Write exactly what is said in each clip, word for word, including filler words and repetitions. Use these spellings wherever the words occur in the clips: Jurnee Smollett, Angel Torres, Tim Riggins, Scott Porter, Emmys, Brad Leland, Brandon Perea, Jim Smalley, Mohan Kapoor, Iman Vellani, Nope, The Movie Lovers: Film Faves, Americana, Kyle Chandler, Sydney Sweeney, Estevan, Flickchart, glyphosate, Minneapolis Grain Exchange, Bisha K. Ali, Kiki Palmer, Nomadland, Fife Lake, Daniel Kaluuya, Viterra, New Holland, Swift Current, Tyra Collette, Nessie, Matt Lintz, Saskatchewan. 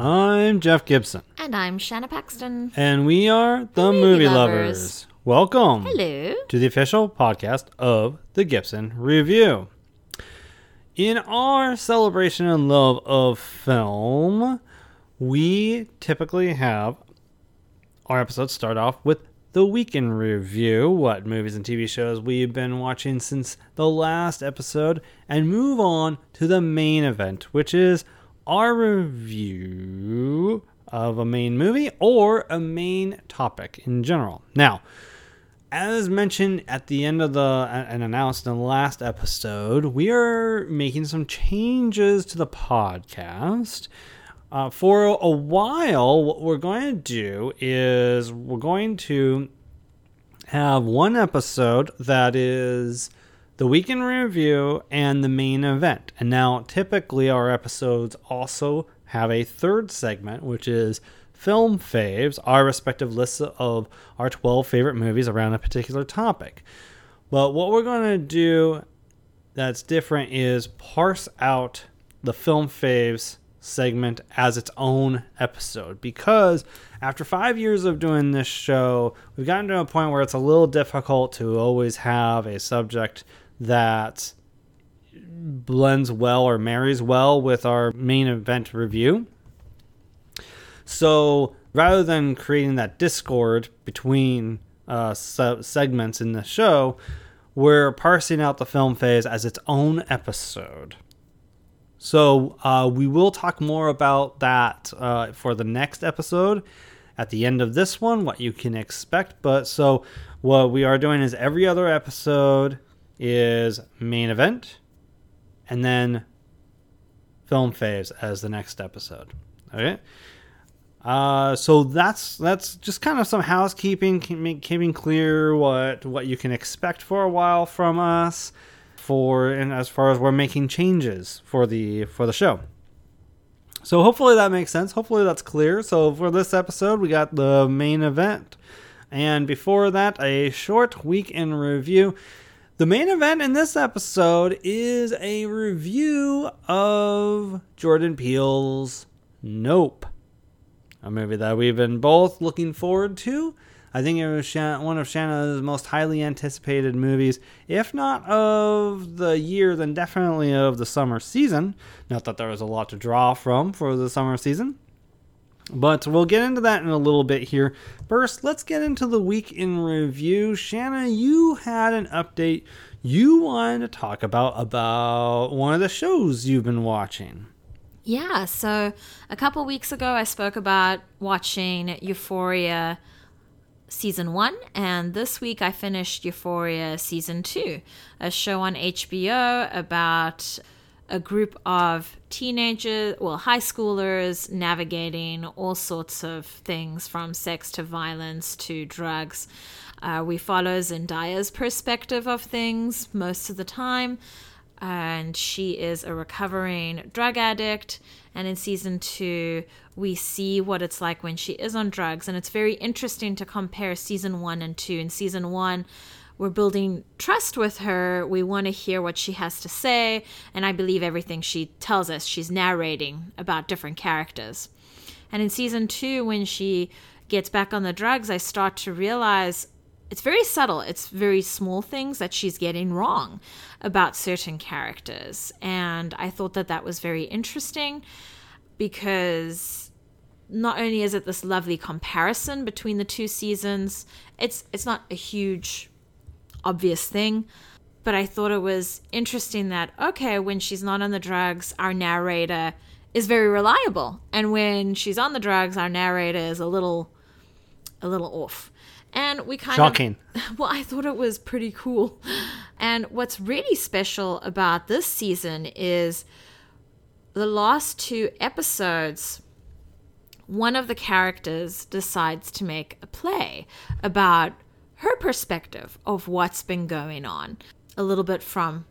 I'm Jeff Gibson. And I'm Shanna Paxton. And we are The Movie, Movie Lovers. Lovers. Welcome. Hello. To the official podcast of The Gibson Review. In our celebration and love of film, we typically have our episodes start off with the week in review, what movies and T V shows we've been watching since the last episode, and move on to the main event, which is our review of a main movie or a main topic in general. Now, as mentioned at the end of the, and announced in the last episode, we are making some changes to the podcast. Uh, for a while, what we're going to do is we're going to have one episode that is the weekend review and the main event. And now, typically, our episodes also have a third segment, which is film faves, our respective lists of our twelve favorite movies around a particular topic. But what we're going to do that's different is parse out the film faves segment as its own episode, because after five years of doing this show, we've gotten to a point where it's a little difficult to always have a subject that blends well or marries well with our main event review. So rather than creating that discord between uh, sub- segments in the show, we're parsing out the film phase as its own episode. So uh, we will talk more about that uh, for the next episode at the end of this one, what you can expect. But so what we are doing is every other episode is main event and then film phase as the next episode. Okay. Uh, so that's that's just kind of some housekeeping, keeping clear what, what you can expect for a while from us. For and as far as we're making changes for the for the show. So hopefully that makes sense. Hopefully that's clear. So for this episode, we got the main event. And before that, a short week in review. The main event in this episode is a review of Jordan Peele's Nope, a movie that we've been both looking forward to. I think it was one of Shanna's most highly anticipated movies, if not of the year, then definitely of the summer season. Not that there was a lot to draw from for the summer season. But we'll get into that in a little bit here. First, let's get into the week in review. Shanna, you had an update you wanted to talk about, about one of the shows you've been watching. Yeah, so a couple weeks ago I spoke about watching Euphoria Season one, and this week I finished Euphoria Season two, a show on H B O about a group of teenagers, well, high schoolers, navigating all sorts of things from sex to violence to drugs. Uh, we follow Zendaya's perspective of things most of the time, and she is a recovering drug addict. And in season two, we see what it's like when she is on drugs. And it's very interesting to compare season one and two. In season one, we're building trust with her. We want to hear what she has to say. And I believe everything she tells us. She's narrating about different characters. And in season two, when she gets back on the drugs, I start to realize it's very subtle. It's very small things that she's getting wrong about certain characters. And I thought that that was very interesting, because not only is it this lovely comparison between the two seasons, it's it's not a huge, obvious thing, but I thought it was interesting that, okay, when she's not on the drugs, our narrator is very reliable. And when she's on the drugs, our narrator is a little, a little off. And we kind Shocking. of, well, I thought it was pretty cool. And what's really special about this season is the last two episodes, one of the characters decides to make a play about her perspective of what's been going on. A little bit from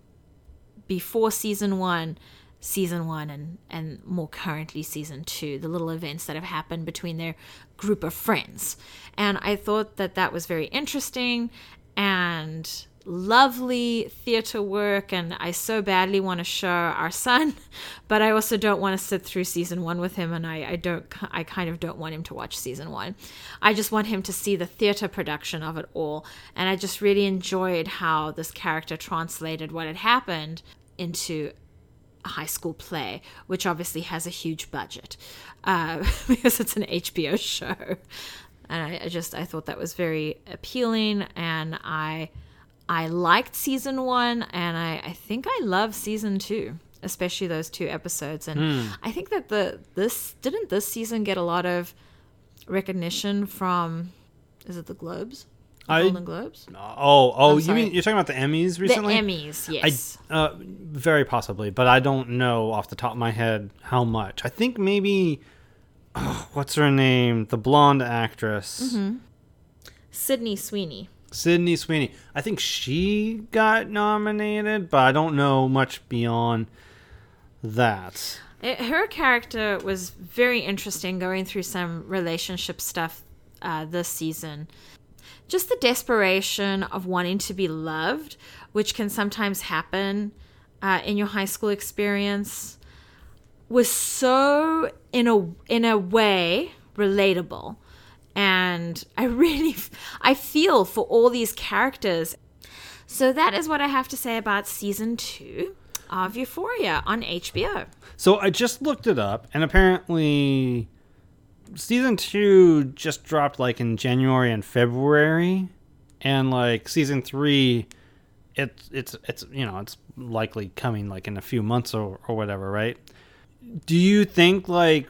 before season one, season one, and, and more currently season two, the little events that have happened between their group of friends. And I thought that that was very interesting, and lovely theater work, and I so badly want to show our son, but I also don't want to sit through season one with him, and I, I don't I kind of don't want him to watch season one. I just want him to see the theater production of it all, and I just really enjoyed how this character translated what had happened into a high school play, which obviously has a huge budget uh, because it's an H B O show. And I, I just I thought that was very appealing, and I I liked season one, and I, I think I love season two, especially those two episodes. And mm. I think that the this didn't this season get a lot of recognition from, is it the Globes? The I, Golden Globes? Oh, oh, you mean you're talking about the Emmys recently? The Emmys, yes. I, uh, very possibly, but I don't know off the top of my head how much. I think maybe, oh, what's her name? The blonde actress. Mm-hmm. Sydney Sweeney. Sydney Sweeney. I think she got nominated, but I don't know much beyond that. It, her character was very interesting, going through some relationship stuff uh, this season. Just the desperation of wanting to be loved, which can sometimes happen uh, in your high school experience, was so, in a in a way, relatable. And I really, I feel for all these characters. So that is what I have to say about season two of Euphoria on H B O. So I just looked it up, and apparently season two just dropped like in January and February, and like season three, it's it's it's you know it's likely coming like in a few months or, or whatever, right? Do you think like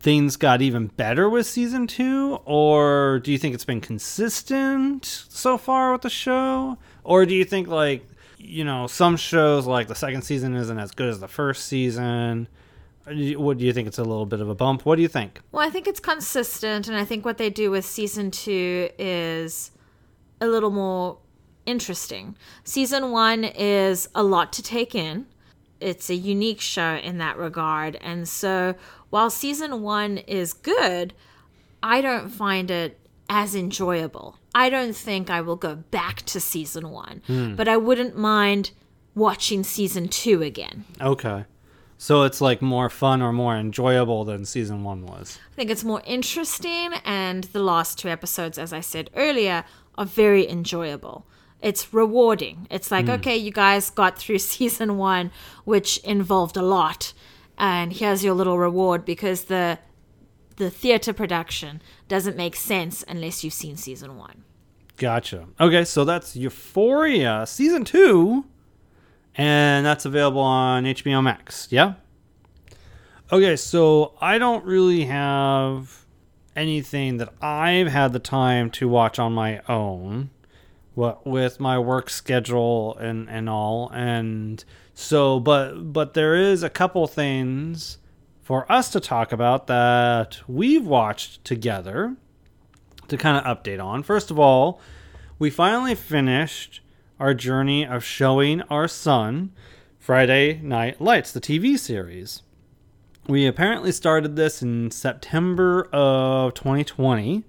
things got even better with season two, or do you think it's been consistent so far with the show, or do you think like, you know, some shows like the second season isn't as good as the first season? What do you think? It's a little bit of a bump? What do you think? Well, I think it's consistent, and I think what they do with season two is a little more interesting. Season one is a lot to take in. It's a unique show in that regard. And so while season one is good, I don't find it as enjoyable. I don't think I will go back to season one, mm. but I wouldn't mind watching season two again. Okay. So it's like more fun or more enjoyable than season one was. I think it's more interesting. And the last two episodes, as I said earlier, are very enjoyable. It's rewarding. It's like, mm. okay, you guys got through season one, which involved a lot, and here's your little reward, because the the theater production doesn't make sense unless you've seen season one. Gotcha. Okay, so that's Euphoria season two, and that's available on H B O Max. Yeah? Okay, so I don't really have anything that I've had the time to watch on my own. What with my work schedule and, and all. And so, but but there is a couple things for us to talk about that we've watched together to kind of update on. First of all, we finally finished our journey of showing our son Friday Night Lights, the T V series. We apparently started this in September of twenty twenty.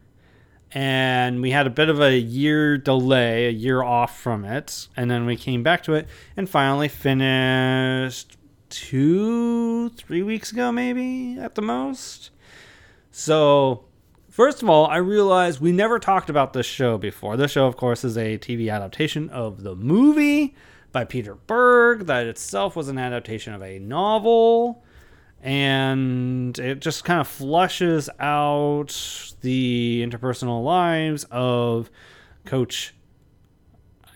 And we had a bit of a year delay, a year off from it. And then we came back to it and finally finished two, three weeks ago, maybe, at the most. So, first of all, I realized we never talked about this show before. This show, of course, is a T V adaptation of the movie by Peter Berg. That itself was an adaptation of a novel. And it just kind of flushes out the interpersonal lives of Coach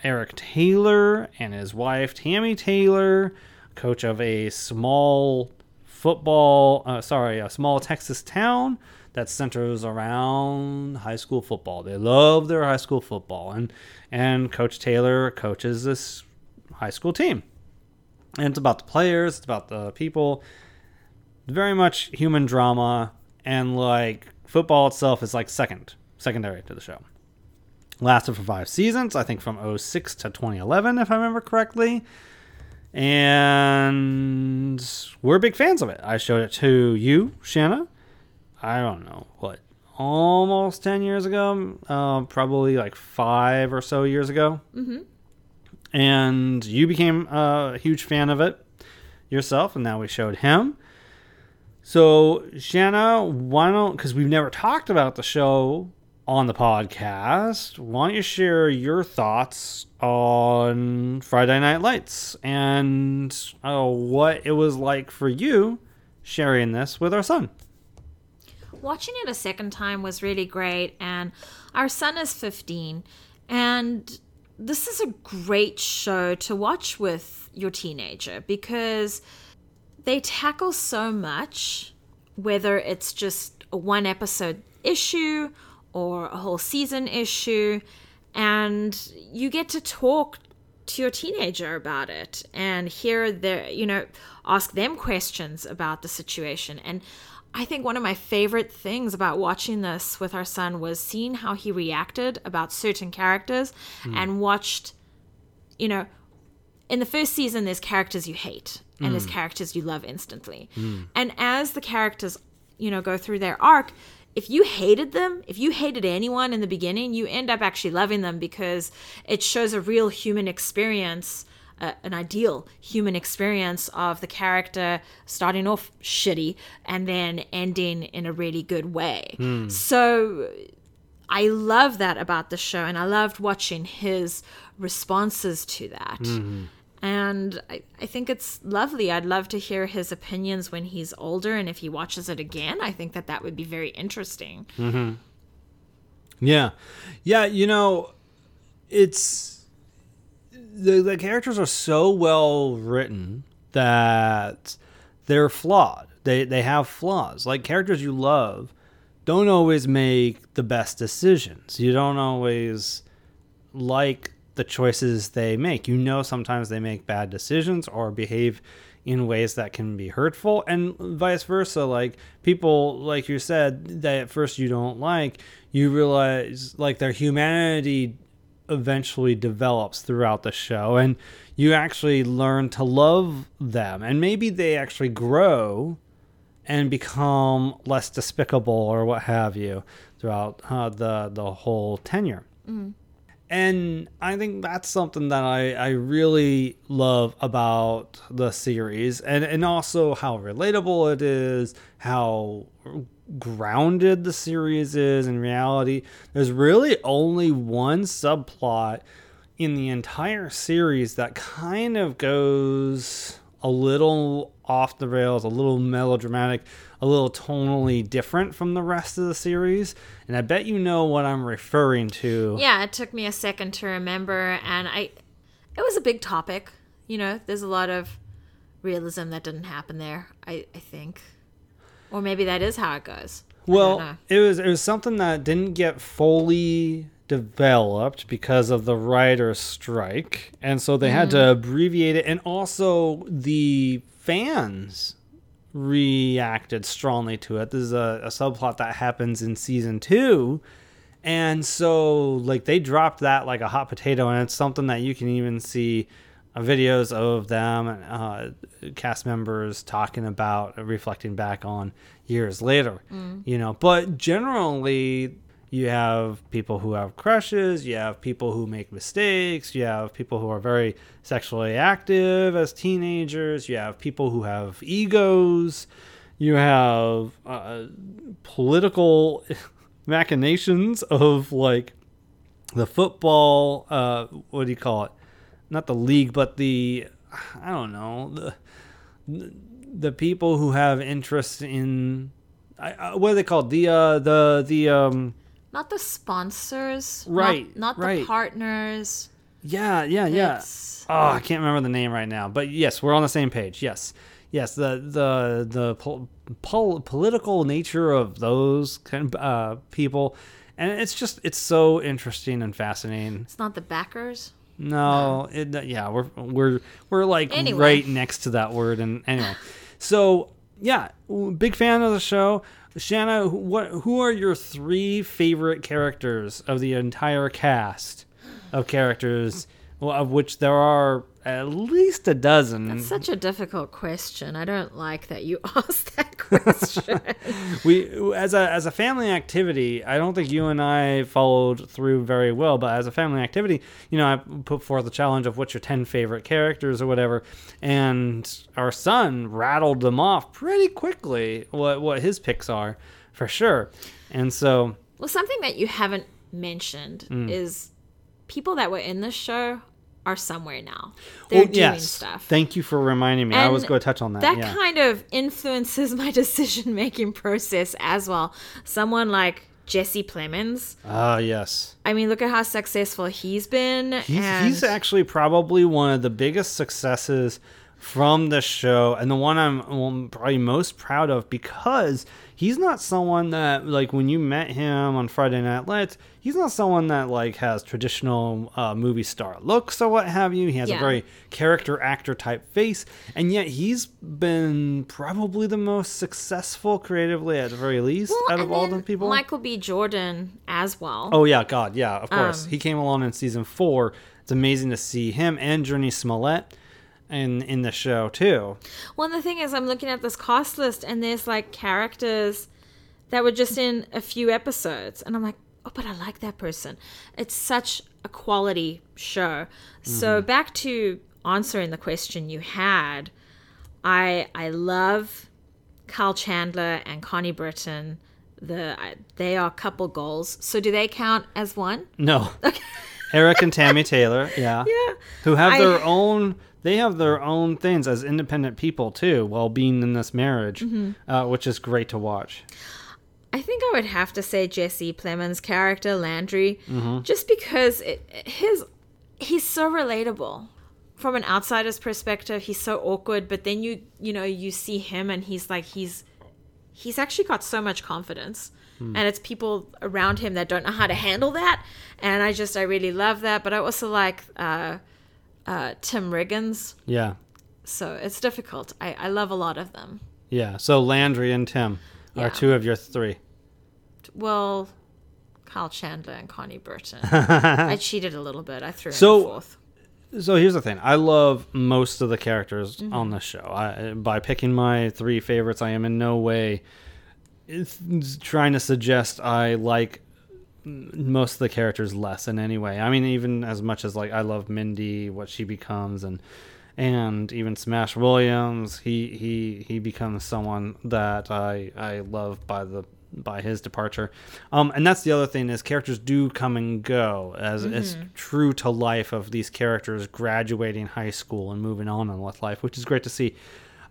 Eric Taylor and his wife, Tammy Taylor, coach of a small football, uh, sorry, a small Texas town that centers around high school football. They love their high school football. And, and Coach Taylor coaches this high school team. And it's about the players. It's about the people. Very much human drama, and like football itself is like second secondary to the show. Lasted for five seasons, I think, from oh six to twenty eleven, if I remember correctly, and we're big fans of it. I showed it to you, Shanna. I don't know what almost ten years ago, uh, probably like five or so years ago. Mm-hmm. And you became a huge fan of it yourself, and now we showed him. So, Shanna, why don't, because we've never talked about the show on the podcast, why don't you share your thoughts on Friday Night Lights and uh, what it was like for you sharing this with our son? Watching it a second time was really great, and our son is fifteen, and this is a great show to watch with your teenager because they tackle so much, whether it's just a one episode issue or a whole season issue, and you get to talk to your teenager about it and hear their, you know, ask them questions about the situation. And I think one of my favorite things about watching this with our son was seeing how he reacted about certain characters mm. and watched, you know, in the first season, there's characters you hate and mm. there's characters you love instantly. Mm. And as the characters, you know, go through their arc, if you hated them, if you hated anyone in the beginning, you end up actually loving them because it shows a real human experience, uh, an ideal human experience of the character starting off shitty and then ending in a really good way. Mm. So I love that about the show, and I loved watching his responses to that. Mm-hmm. And I, I think it's lovely. I'd love to hear his opinions when he's older. And if he watches it again, I think that that would be very interesting. Mm-hmm. Yeah. Yeah. You know, it's the, the characters are so well written that they're flawed. They, they have flaws. Like, characters you love don't always make the best decisions. You don't always like the choices they make. You know, sometimes they make bad decisions or behave in ways that can be hurtful, and vice versa. Like, people, like you said, that at first you don't like, you realize like their humanity eventually develops throughout the show, and you actually learn to love them, and maybe they actually grow and become less despicable or what have you throughout uh, the the whole tenure. Mm-hmm. And I think that's something that I, I really love about the series, and, and also how relatable it is, how grounded the series is in reality. There's really only one subplot in the entire series that kind of goes a little off the rails, a little melodramatic, a little tonally different from the rest of the series. And I bet you know what I'm referring to. Yeah, it took me a second to remember. And I, it was a big topic. You know, there's a lot of realism that didn't happen there, I, I think. Or maybe that is how it goes. Well, it was, it was something that didn't get fully developed because of the writer's strike. And so they mm. had to abbreviate it. And also the fans reacted strongly to it. This is a, a subplot that happens in season two, and so like they dropped that like a hot potato, and it's something that you can even see uh, videos of them uh, cast members talking about, uh, reflecting back on years later. Mm. You know, but generally you have people who have crushes, you have people who make mistakes, you have people who are very sexually active as teenagers, you have people who have egos, you have uh, political machinations of like the football, uh, what do you call it? Not the league, but the, I don't know, the the people who have interest in, uh, what are they called? The, uh, the, the, um... Not the sponsors. Right. Not, not right. the partners. Yeah, yeah, yeah. It's... Oh, I can't remember the name right now. But yes, we're on the same page. Yes. Yes, the the the pol- pol- political nature of those kind of uh, people. And it's just, it's so interesting and fascinating. It's not the backers? No. no. It, yeah, we're, we're, we're like anyway. right next to that word. And anyway. So, yeah, big fan of the show. Shanna, what? Who are your three favorite characters of the entire cast of characters, of which there are at least a dozen. That's such a difficult question. I don't like that you asked that question. we, as a as a family activity, I don't think you and I followed through very well. But as a family activity, you know, I put forth the challenge of what's your ten favorite characters or whatever, and our son rattled them off pretty quickly. What what his picks are, for sure. And so, well, something that you haven't mentioned mm. is people that were in this show are somewhere now. They're well, doing yes. stuff. Thank you for reminding me. And I was going to touch on that. That yeah. kind of influences my decision-making process as well. Someone like Jesse Plemons. Ah, uh, yes. I mean, look at how successful he's been. He's, and he's actually probably one of the biggest successes from the show, and the one I'm, I'm probably most proud of, because he's not someone that, like, when you met him on Friday Night Lights, he's not someone that, like, has traditional uh, movie star looks or what have you. He has yeah. a very character actor type face, and yet he's been probably the most successful creatively, at the very least, well, out of all the people. Michael B. Jordan as well. Oh yeah, God, yeah, of course. Um, he came along in season four. It's amazing to see him and Jurnee Smollett in in the show too. Well, and the thing is, I'm looking at this cast list, and there's like characters that were just in a few episodes, and I'm like, oh, but I like that person. It's such a quality show. Mm-hmm. So back to answering the question you had, I I love Kyle Chandler and Connie Britton. The I, they are couple goals. So do they count as one? No. Okay. Eric and Tammy Taylor, yeah, yeah, who have I, their own. They have their own things as independent people, too, while being in this marriage, mm-hmm. uh, which is great to watch. I think I would have to say Jesse Plemons' character, Landry, mm-hmm. just because it, his he's so relatable. From an outsider's perspective, he's so awkward, but then you you know, you see him and he's like, he's he's actually got so much confidence. Mm. And it's people around him that don't know how to handle that. And I just, I really love that. But I also like... Uh, Uh, Tim Riggins. Yeah. So it's difficult. I, I love a lot of them. Yeah. So Landry and Tim yeah. are two of your three. Well, Kyle Chandler and Connie Britton. I cheated a little bit. I threw so, in the fourth. So here's the thing. I love most of the characters mm-hmm. on the show. I, by picking my three favorites, I am in no way trying to suggest I like most of the characters less in any way. I mean, even as much as, like, I love Mindy, what she becomes, and and even Smash Williams, he he he becomes someone that I I love by the by his departure. Um, and that's the other thing, is characters do come and go, as mm-hmm. it's true to life of these characters graduating high school and moving on in life, which is great to see.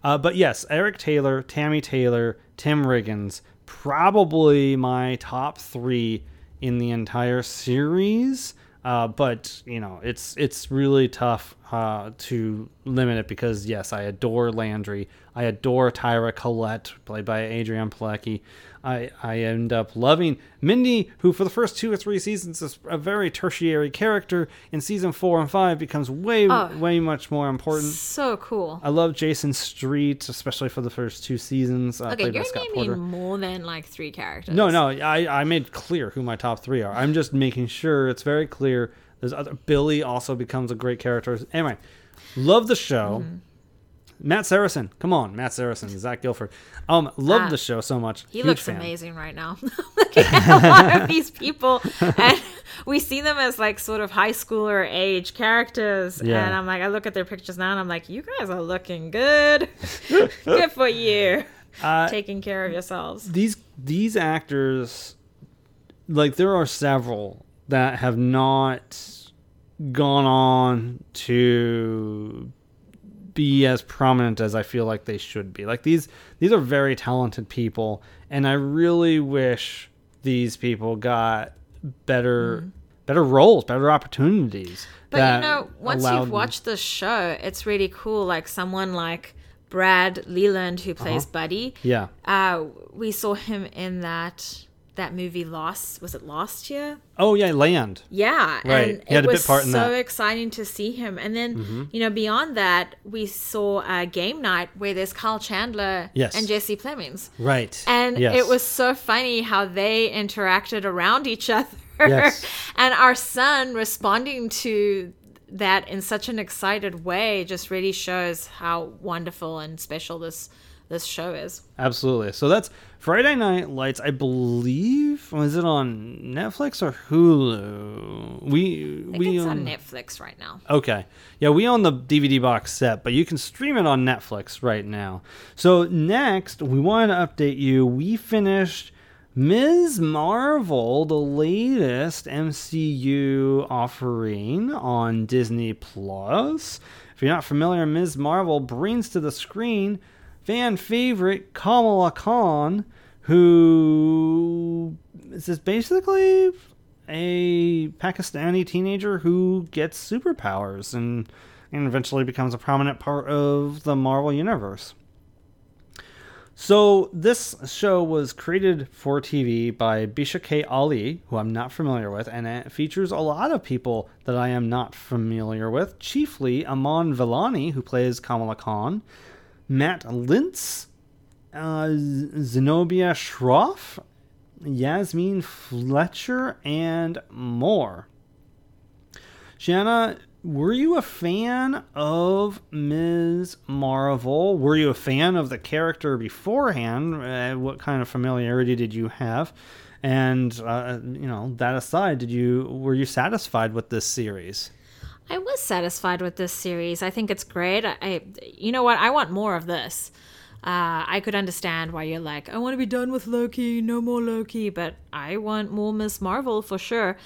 Uh, but yes, Eric Taylor, Tammy Taylor, Tim Riggins, probably my top three in the entire series, uh, but you know, it's it's really tough uh, to limit it, because yes, I adore Landry, I adore Tyra Collette, played by Adrienne Pilecki. I I end up loving Mindy, who for the first two or three seasons is a very tertiary character. In season four and five, becomes way oh, way much more important. So cool. I love Jason Street, especially for the first two seasons. Uh, okay, played you're by Scott naming Porter. More than like three characters. No, no, I I made clear who my top three are. I'm just making sure it's very clear. There's other Billy also becomes a great character. Anyway, love the show. Mm-hmm. Matt Saracen, come on, Matt Saracen, Zach Gilford. Um, love ah, the show so much. He Huge looks fan. Amazing right now. Looking at a lot of these people, and we see them as like sort of high schooler age characters. Yeah. And I'm like, I look at their pictures now, and I'm like, you guys are looking good. Good for you, uh, taking care of yourselves. These these actors, like there are several that have not gone on to be as prominent as I feel like they should be. Like these these are very talented people, and I really wish these people got better mm-hmm. better roles, better opportunities. But you know, once you've watched the show, it's really cool. Like someone like Brad Leland, who plays uh-huh. Buddy. Yeah. Uh, we saw him in that that movie Lost. Was it Lost year? Oh yeah, Land. Yeah, right. And he had it a was bit part in so that. Exciting to see him. And then mm-hmm. you know, beyond that, we saw a game night where there's Kyle Chandler yes. and Jesse Plemons. Right. And yes. it was so funny how they interacted around each other. Yes. And our son responding to that in such an excited way just really shows how wonderful and special this this show is. Absolutely. So that's Friday Night Lights, I believe. Was it on Netflix or Hulu? We I think we it's own... on Netflix right now. Okay. Yeah, we own the D V D box set, but you can stream it on Netflix right now. So next, we wanted to update you. We finished Miz Marvel, the latest M C U offering on Disney Plus. If you're not familiar, Miz Marvel brings to the screen fan favorite Kamala Khan, who is this basically a Pakistani teenager who gets superpowers and, and eventually becomes a prominent part of the Marvel Universe. So this show was created for T V by Bisha K. Ali, who I'm not familiar with, and it features a lot of people that I am not familiar with, chiefly Iman Vellani, who plays Kamala Khan, Matt Lintz, uh, Zenobia Shroff, Yasmin Fletcher, and more. Shanna, were you a fan of Miz Marvel? Were you a fan of the character beforehand? Uh, what kind of familiarity did you have? And uh, you know, that aside, did you were you satisfied with this series? I was satisfied with this series. I think it's great. I, I you know what? I want more of this. Uh, I could understand why you're like, I want to be done with Loki, no more Loki, but I want more Miz Marvel for sure.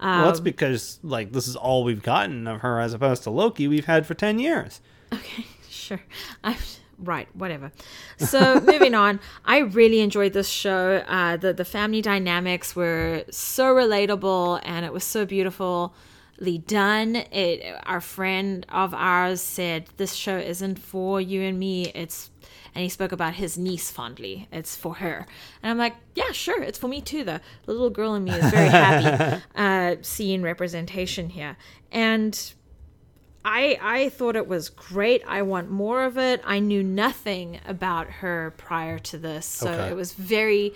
Um, well, that's because like this is all we've gotten of her as opposed to Loki we've had for ten years. Okay, sure. I'm right, whatever. So moving on, I really enjoyed this show. Uh, the, the family dynamics were so relatable and it was so beautiful. Done it. Our friend of ours said this show isn't for you and me, it's and he spoke about his niece fondly, it's for her, and I'm like, yeah, sure, it's for me too though. The little girl in me is very happy uh seeing representation here, and I I thought it was great. I want more of it. I knew nothing about her prior to this, so okay. It was very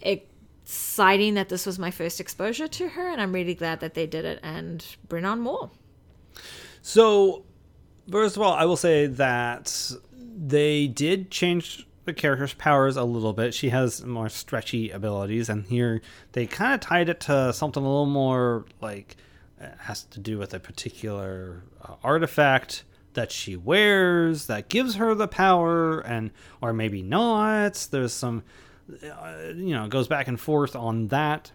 it, exciting that this was my first exposure to her, and I'm really glad that they did it and bring on more. So first of all, I will say that they did change the character's powers a little bit. She has more stretchy abilities, and here they kind of tied it to something a little more like it has to do with a particular uh, artifact that she wears that gives her the power, and or maybe not. There's some Uh, you know, goes back and forth on that,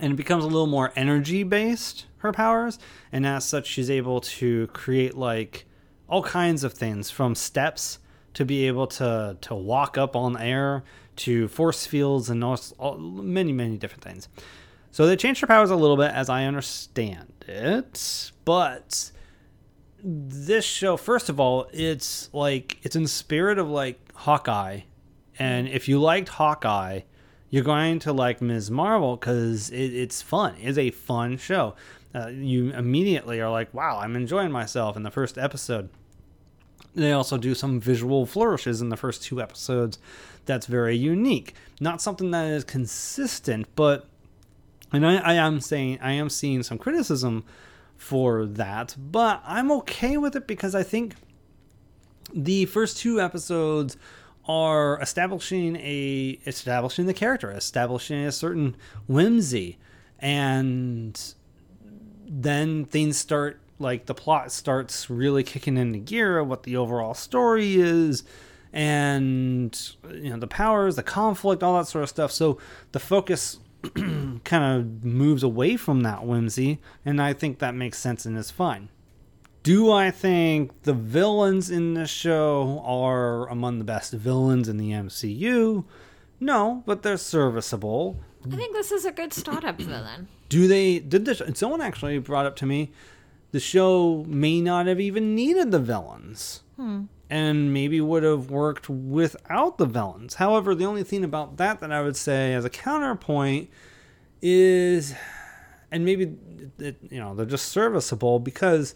and it becomes a little more energy based, her powers, and as such she's able to create like all kinds of things, from steps to be able to to walk up on air to force fields and all, all, many many different things. So they changed her powers a little bit, as I understand it, but this show, first of all, it's like it's in the spirit of like Hawkeye. And if you liked Hawkeye, you're going to like Miz Marvel because it, it's fun. It's a fun show. Uh, you immediately are like, wow, I'm enjoying myself in the first episode. They also do some visual flourishes in the first two episodes that's very unique. Not something that is consistent, but and I, I am saying I am seeing some criticism for that, but I'm okay with it because I think the first two episodes are establishing a establishing the character, establishing a certain whimsy, and then things start, like the plot starts really kicking into gear of what the overall story is, and you know, the powers, the conflict, all that sort of stuff. So the focus kind of moves away from that whimsy, and I think that makes sense and is fine. Do I think the villains in this show are among the best villains in the M C U? No, but they're serviceable. I think this is a good startup villain. Do they? Did this? Someone actually brought up to me, the show may not have even needed the villains, hmm. and maybe would have worked without the villains. However, the only thing about that that I would say as a counterpoint is, and maybe it, you know, they're just serviceable because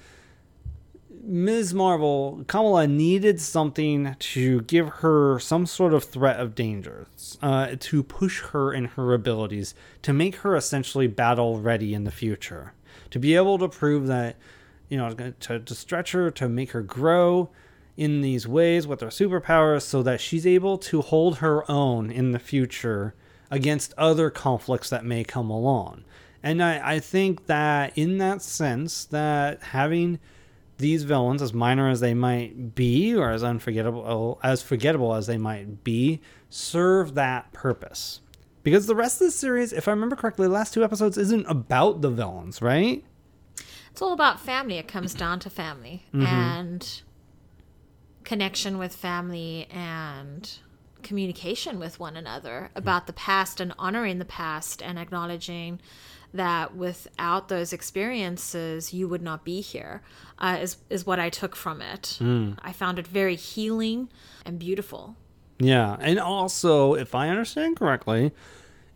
Miz Marvel, Kamala needed something to give her some sort of threat of danger, uh, to push her in her abilities, to make her essentially battle ready in the future, to be able to prove that you know, to, to stretch her, to make her grow in these ways with her superpowers so that she's able to hold her own in the future against other conflicts that may come along. And I, I think that in that sense, that having these villains, as minor as they might be, or as unforgettable as forgettable as they might be, serve that purpose. Because the rest of this series, if I remember correctly, the last two episodes isn't about the villains, right? It's all about family. It comes down to family mm-hmm. and connection with family and communication with one another about the past and honoring the past and acknowledging that without those experiences, you would not be here, uh, is, is what I took from it. Mm. I found it very healing and beautiful. Yeah, and also, if I understand correctly,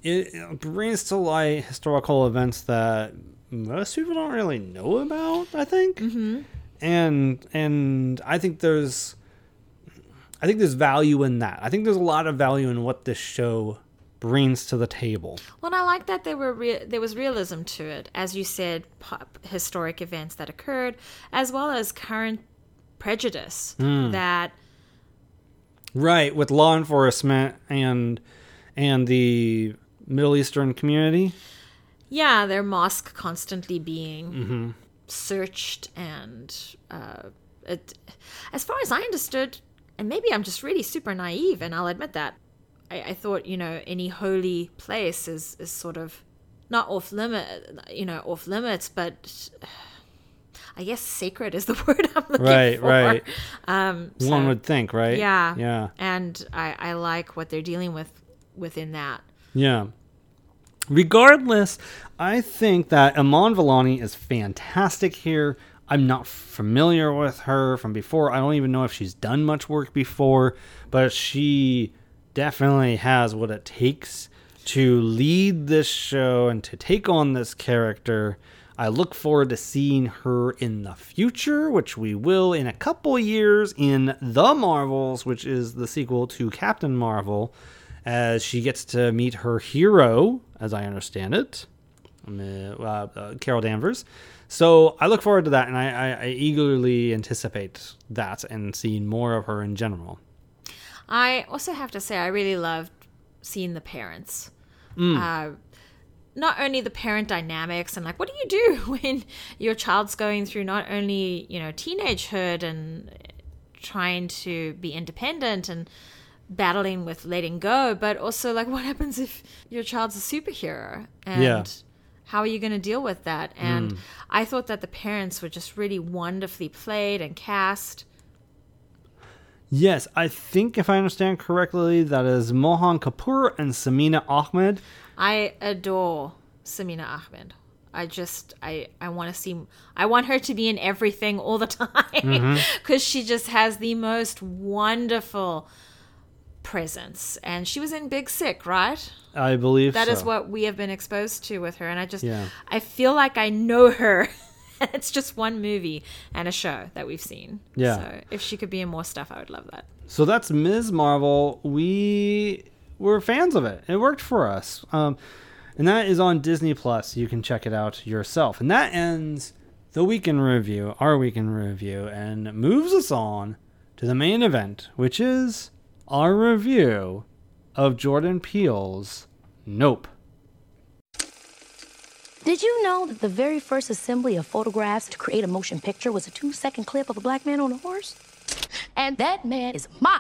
it brings to light historical events that most people don't really know about, I think. Mm-hmm. And and I think there's I think there's value in that. I think there's a lot of value in what this show brings to the table. Well, and I like that there were re- there was realism to it, as you said, pop historic events that occurred, as well as current prejudice mm. that. Right, with law enforcement and and the Middle Eastern community. Yeah, their mosque constantly being mm-hmm. searched and uh, it, as far as I understood, and maybe I'm just really super naive, and I'll admit that, I, I thought, you know, any holy place is, is sort of not off limit, you know, off limits, but I guess sacred is the word I'm looking right, for. Right, right. Um, so, one would think, right? Yeah. Yeah. And I, I like what they're dealing with within that. Yeah. Regardless, I think that Iman Vellani is fantastic here. I'm not familiar with her from before. I don't even know if she's done much work before, but she definitely has what it takes to lead this show and to take on this character. I look forward to seeing her in the future, which we will in a couple years in The Marvels, which is the sequel to Captain Marvel, as she gets to meet her hero, as I understand it, uh, uh, Carol Danvers. So I look forward to that, and I, I, I eagerly anticipate that and seeing more of her in general. I also have to say I really loved seeing the parents. Mm. Uh, not only the parent dynamics and like, what do you do when your child's going through not only, you know, teenagehood and trying to be independent and battling with letting go, but also like, what happens if your child's a superhero and yeah. how are you going to deal with that? And mm. I thought that the parents were just really wonderfully played and cast. Yes, I think if I understand correctly, that is Mohan Kapoor and Samina Ahmed. I adore Samina Ahmed. I just, I, I want to see, I want her to be in everything all the time because mm-hmm. she just has the most wonderful presence. And she was in Big Sick, right? I believe that so. That is what we have been exposed to with her. And I just, yeah. I feel like I know her. It's just one movie and a show that we've seen. Yeah. So if she could be in more stuff, I would love that. So that's Miz Marvel. We... We're fans of it. It worked for us. Um, and that is on Disney Plus. You can check it out yourself. And that ends the week in review, our week in review, and moves us on to the main event, which is our review of Jordan Peele's Nope. Did you know that the very first assembly of photographs to create a motion picture was a two-second clip of a black man on a horse? And that man is my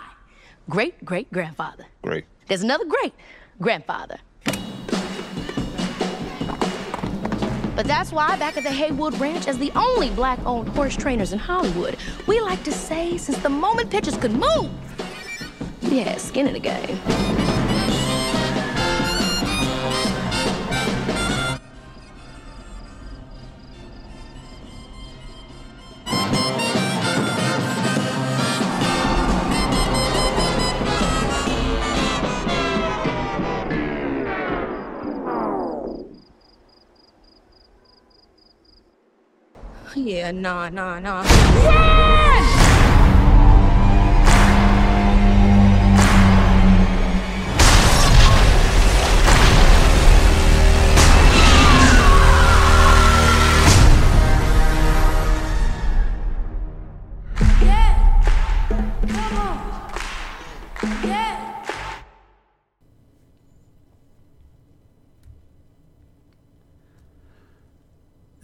great-great-grandfather. Great. There's another great-grandfather. But that's why back at the Haywood Ranch, as the only black-owned horse trainers in Hollywood, we like to say since the moment pictures could move, we had skin in the game. Yeah, nah, nah, nah. Run!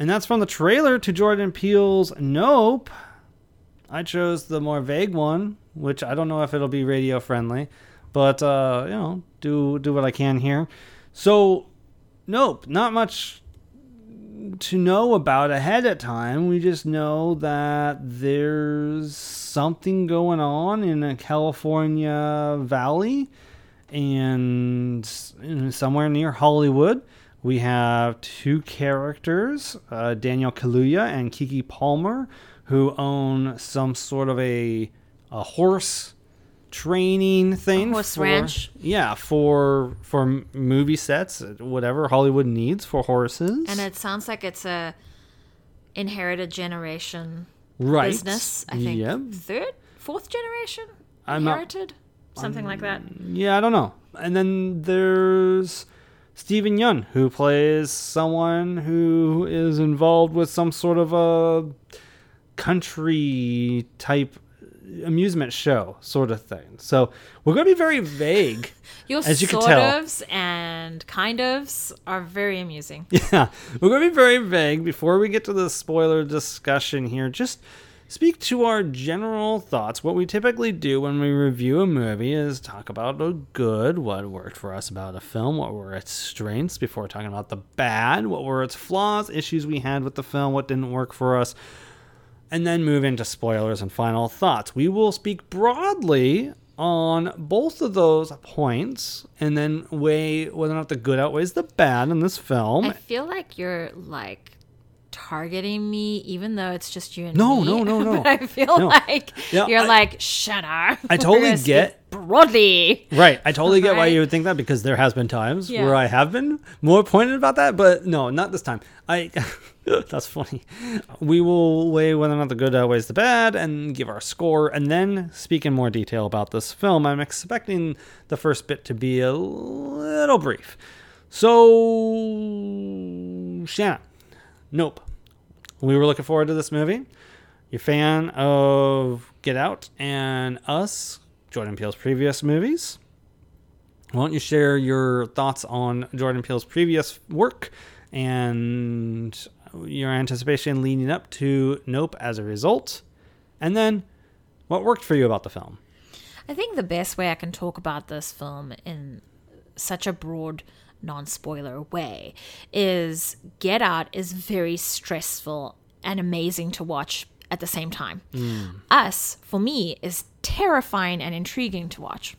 And that's from the trailer to Jordan Peele's Nope. I chose the more vague one, which I don't know if it'll be radio friendly, but uh, you know, do do what I can here. So, Nope, not much to know about ahead of time. We just know that there's something going on in a California valley and somewhere near Hollywood. We have two characters, uh, Daniel Kaluuya and Kiki Palmer, who own some sort of a a horse training thing. A horse for, ranch. Yeah, for for movie sets, whatever Hollywood needs for horses. And it sounds like it's a inherited generation right. business, I think. Yep. Third, fourth generation inherited? Not, something I'm, like that. Yeah, I don't know. And then there's Steven Yeun, who plays someone who is involved with some sort of a country type amusement show sort of thing. So we're going to be very vague. Your as you can tell. Sort-ofs and kind-ofs are very amusing. Yeah. We're going to be very vague. Before we get to the spoiler discussion here, just speak to our general thoughts. What we typically do when we review a movie is talk about the good, what worked for us about a film, what were its strengths before talking about the bad, what were its flaws, issues we had with the film, what didn't work for us, and then move into spoilers and final thoughts. We will speak broadly on both of those points and then weigh whether or not the good outweighs the bad in this film. I feel like you're like targeting me, even though it's just you and no, me. No, no, no, no. I feel no. like yeah, you're I, like, shut up. I totally get. Broadly. Right. I totally get right. why you would think that, because there has been times yeah. where I have been more pointed about that, but no, not this time. I. That's funny. We will weigh whether or not the good outweighs the bad and give our score and then speak in more detail about this film. I'm expecting the first bit to be a little brief. So, Shanna, Nope. We were looking forward to this movie. You're a fan of Get Out and Us, Jordan Peele's previous movies. Why don't you share your thoughts on Jordan Peele's previous work and your anticipation leading up to Nope as a result, and then what worked for you about the film? I think the best way I can talk about this film in such a broad, non-spoiler way is Get Out is very stressful and amazing to watch at the same time. Mm. Us, for me, is terrifying and intriguing to watch.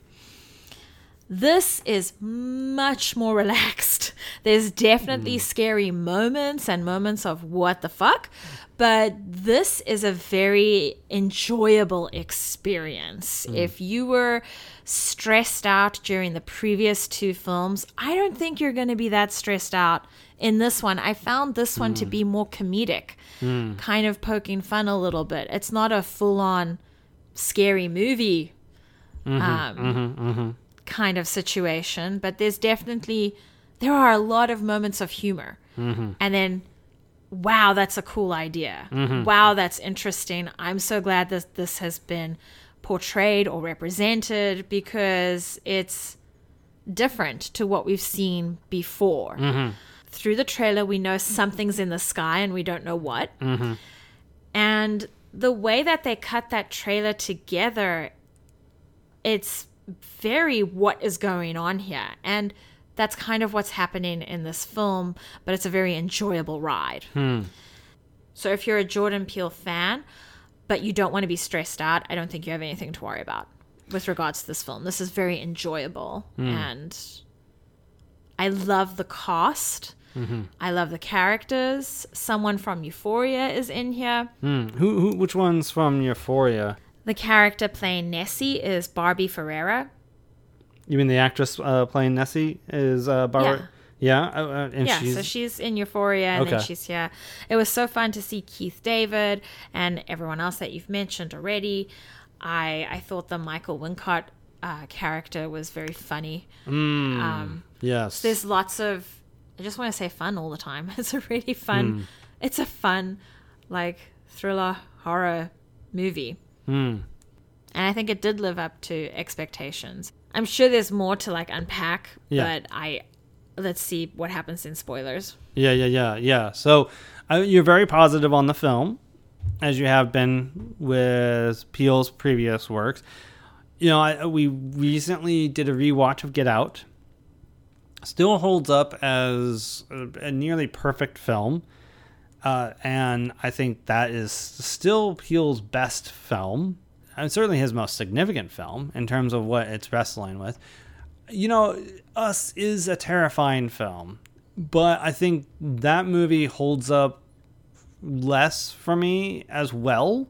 This is much more relaxed. There's definitely mm. scary moments and moments of what the fuck, but this is a very enjoyable experience. Mm. If you were stressed out during the previous two films, I don't think you're going to be that stressed out in this one. I found this one mm. to be more comedic, mm. kind of poking fun a little bit. It's not a full-on scary movie. Mm-hmm, um, mm-hmm, mm-hmm. kind of situation, but there's definitely there are a lot of moments of humor, mm-hmm. and then wow, that's a cool idea, mm-hmm. wow, that's interesting, I'm so glad that this has been portrayed or represented, because it's different to what we've seen before. Mm-hmm. Through the trailer we know something's in the sky and we don't know what, mm-hmm. and the way that they cut that trailer together, it's very what is going on here, and that's kind of what's happening in this film, but it's a very enjoyable ride. hmm. So if you're a Jordan Peele fan but you don't want to be stressed out, I don't think you have anything to worry about with regards to this film. This is very enjoyable, hmm. and I love the cast. Mm-hmm. I love the characters. Someone from Euphoria is in here. hmm. who, who which one's from Euphoria? The character playing Nessie is Barbie Ferreira. You mean the actress uh, playing Nessie is uh, Barbie? Yeah. Yeah, uh, and yeah she's... so she's in Euphoria, and okay. then she's here. It was so fun to see Keith David and everyone else that you've mentioned already. I I thought the Michael Wincott uh, character was very funny. Mm, um, yes. So there's lots of, I just want to say fun all the time. It's a really fun, mm. it's a fun, like, thriller horror movie. Hmm. And I think it did live up to expectations. I'm sure there's more to like unpack, yeah. but I let's see what happens in spoilers. Yeah, yeah, yeah, yeah. So I, you're very positive on the film, as you have been with Peele's previous works. You know, I, we recently did a rewatch of Get Out. Still holds up as a, a nearly perfect film. Uh, and I think that is still Peele's best film, and certainly his most significant film in terms of what it's wrestling with. You know, Us is a terrifying film, but I think that movie holds up less for me as well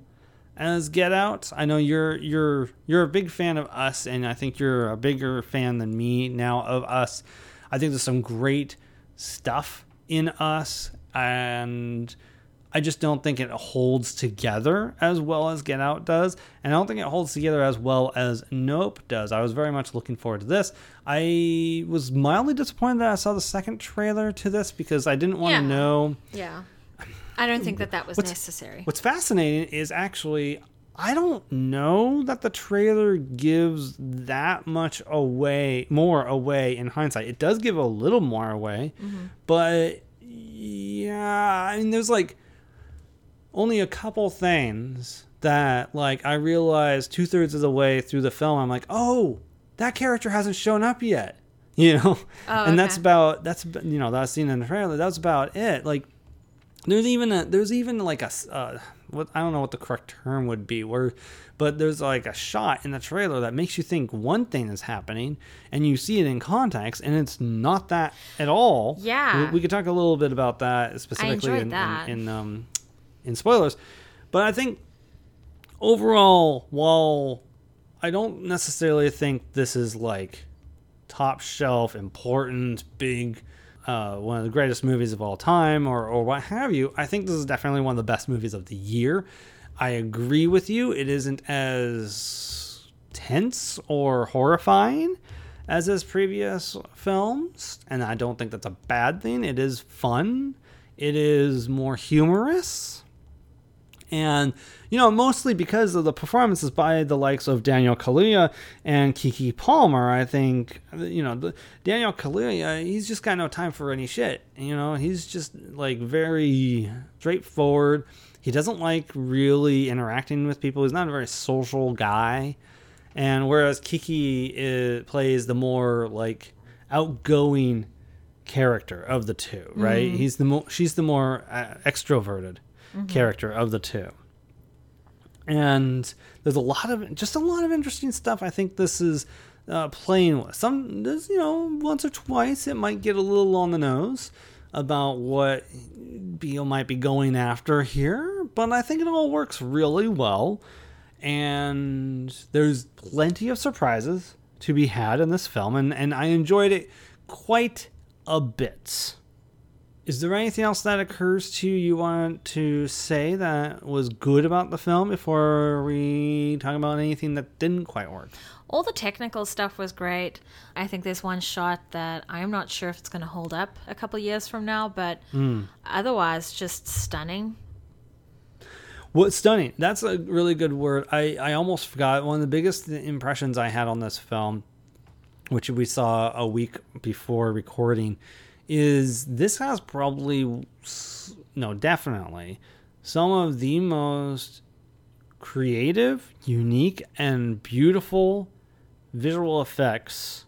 as Get Out. I know you're you're you're a big fan of Us, and I think you're a bigger fan than me now of Us. I think there's some great stuff in Us, and I just don't think it holds together as well as Get Out does, and I don't think it holds together as well as Nope does. I was very much looking forward to this. I was mildly disappointed that I saw the second trailer to this because I didn't want yeah. to know. Yeah. I don't think that that was what's, necessary. What's fascinating is actually, I don't know that the trailer gives that much away, more away in hindsight. It does give a little more away, mm-hmm. but yeah, I mean, there's like only a couple things that like I realized two thirds of the way through the film. I'm like, oh, that character hasn't shown up yet, you know, oh, and okay. that's about that's you know that scene in the trailer. That's about it. Like. There's even a, there's even like a, uh, what I don't know what the correct term would be, where, but there's like a shot in the trailer that makes you think one thing is happening, and you see it in context, and it's not that at all. Yeah, we, we could talk a little bit about that specifically in, that. in in um in spoilers, but I think overall, while I don't necessarily think this is like top shelf, important, big. Uh, one of the greatest movies of all time or, or what have you, I think this is definitely one of the best movies of the year. I agree with you. It isn't as tense or horrifying as his previous films, and I don't think that's a bad thing. It is fun. It is more humorous. And, you know, mostly because of the performances by the likes of Daniel Kaluuya and Kiki Palmer, I think, you know, the, Daniel Kaluuya, he's just got no time for any shit. You know, he's just, like, very straightforward. He doesn't like really interacting with people. He's not a very social guy. And whereas Kiki is, plays the more, like, outgoing character of the two, right? Mm-hmm. He's the mo- she's the more uh, extroverted. Mm-hmm. character of the two, and there's a lot of just a lot of interesting stuff. I think this is uh, playing with some. There's, you know, once or twice it might get a little on the nose about what Peele might be going after here, but I think it all works really well, and there's plenty of surprises to be had in this film, and, and I enjoyed it quite a bit. Is there anything else that occurs to you you want to say that was good about the film before we talk about anything that didn't quite work? All the technical stuff was great. I think there's one shot that I'm not sure if it's going to hold up a couple years from now, but mm. otherwise just stunning. Well, stunning. That's a really good word. I, I almost forgot. One of the biggest impressions I had on this film, which we saw a week before recording, is this has probably, no, definitely, some of the most creative, unique, and beautiful visual effects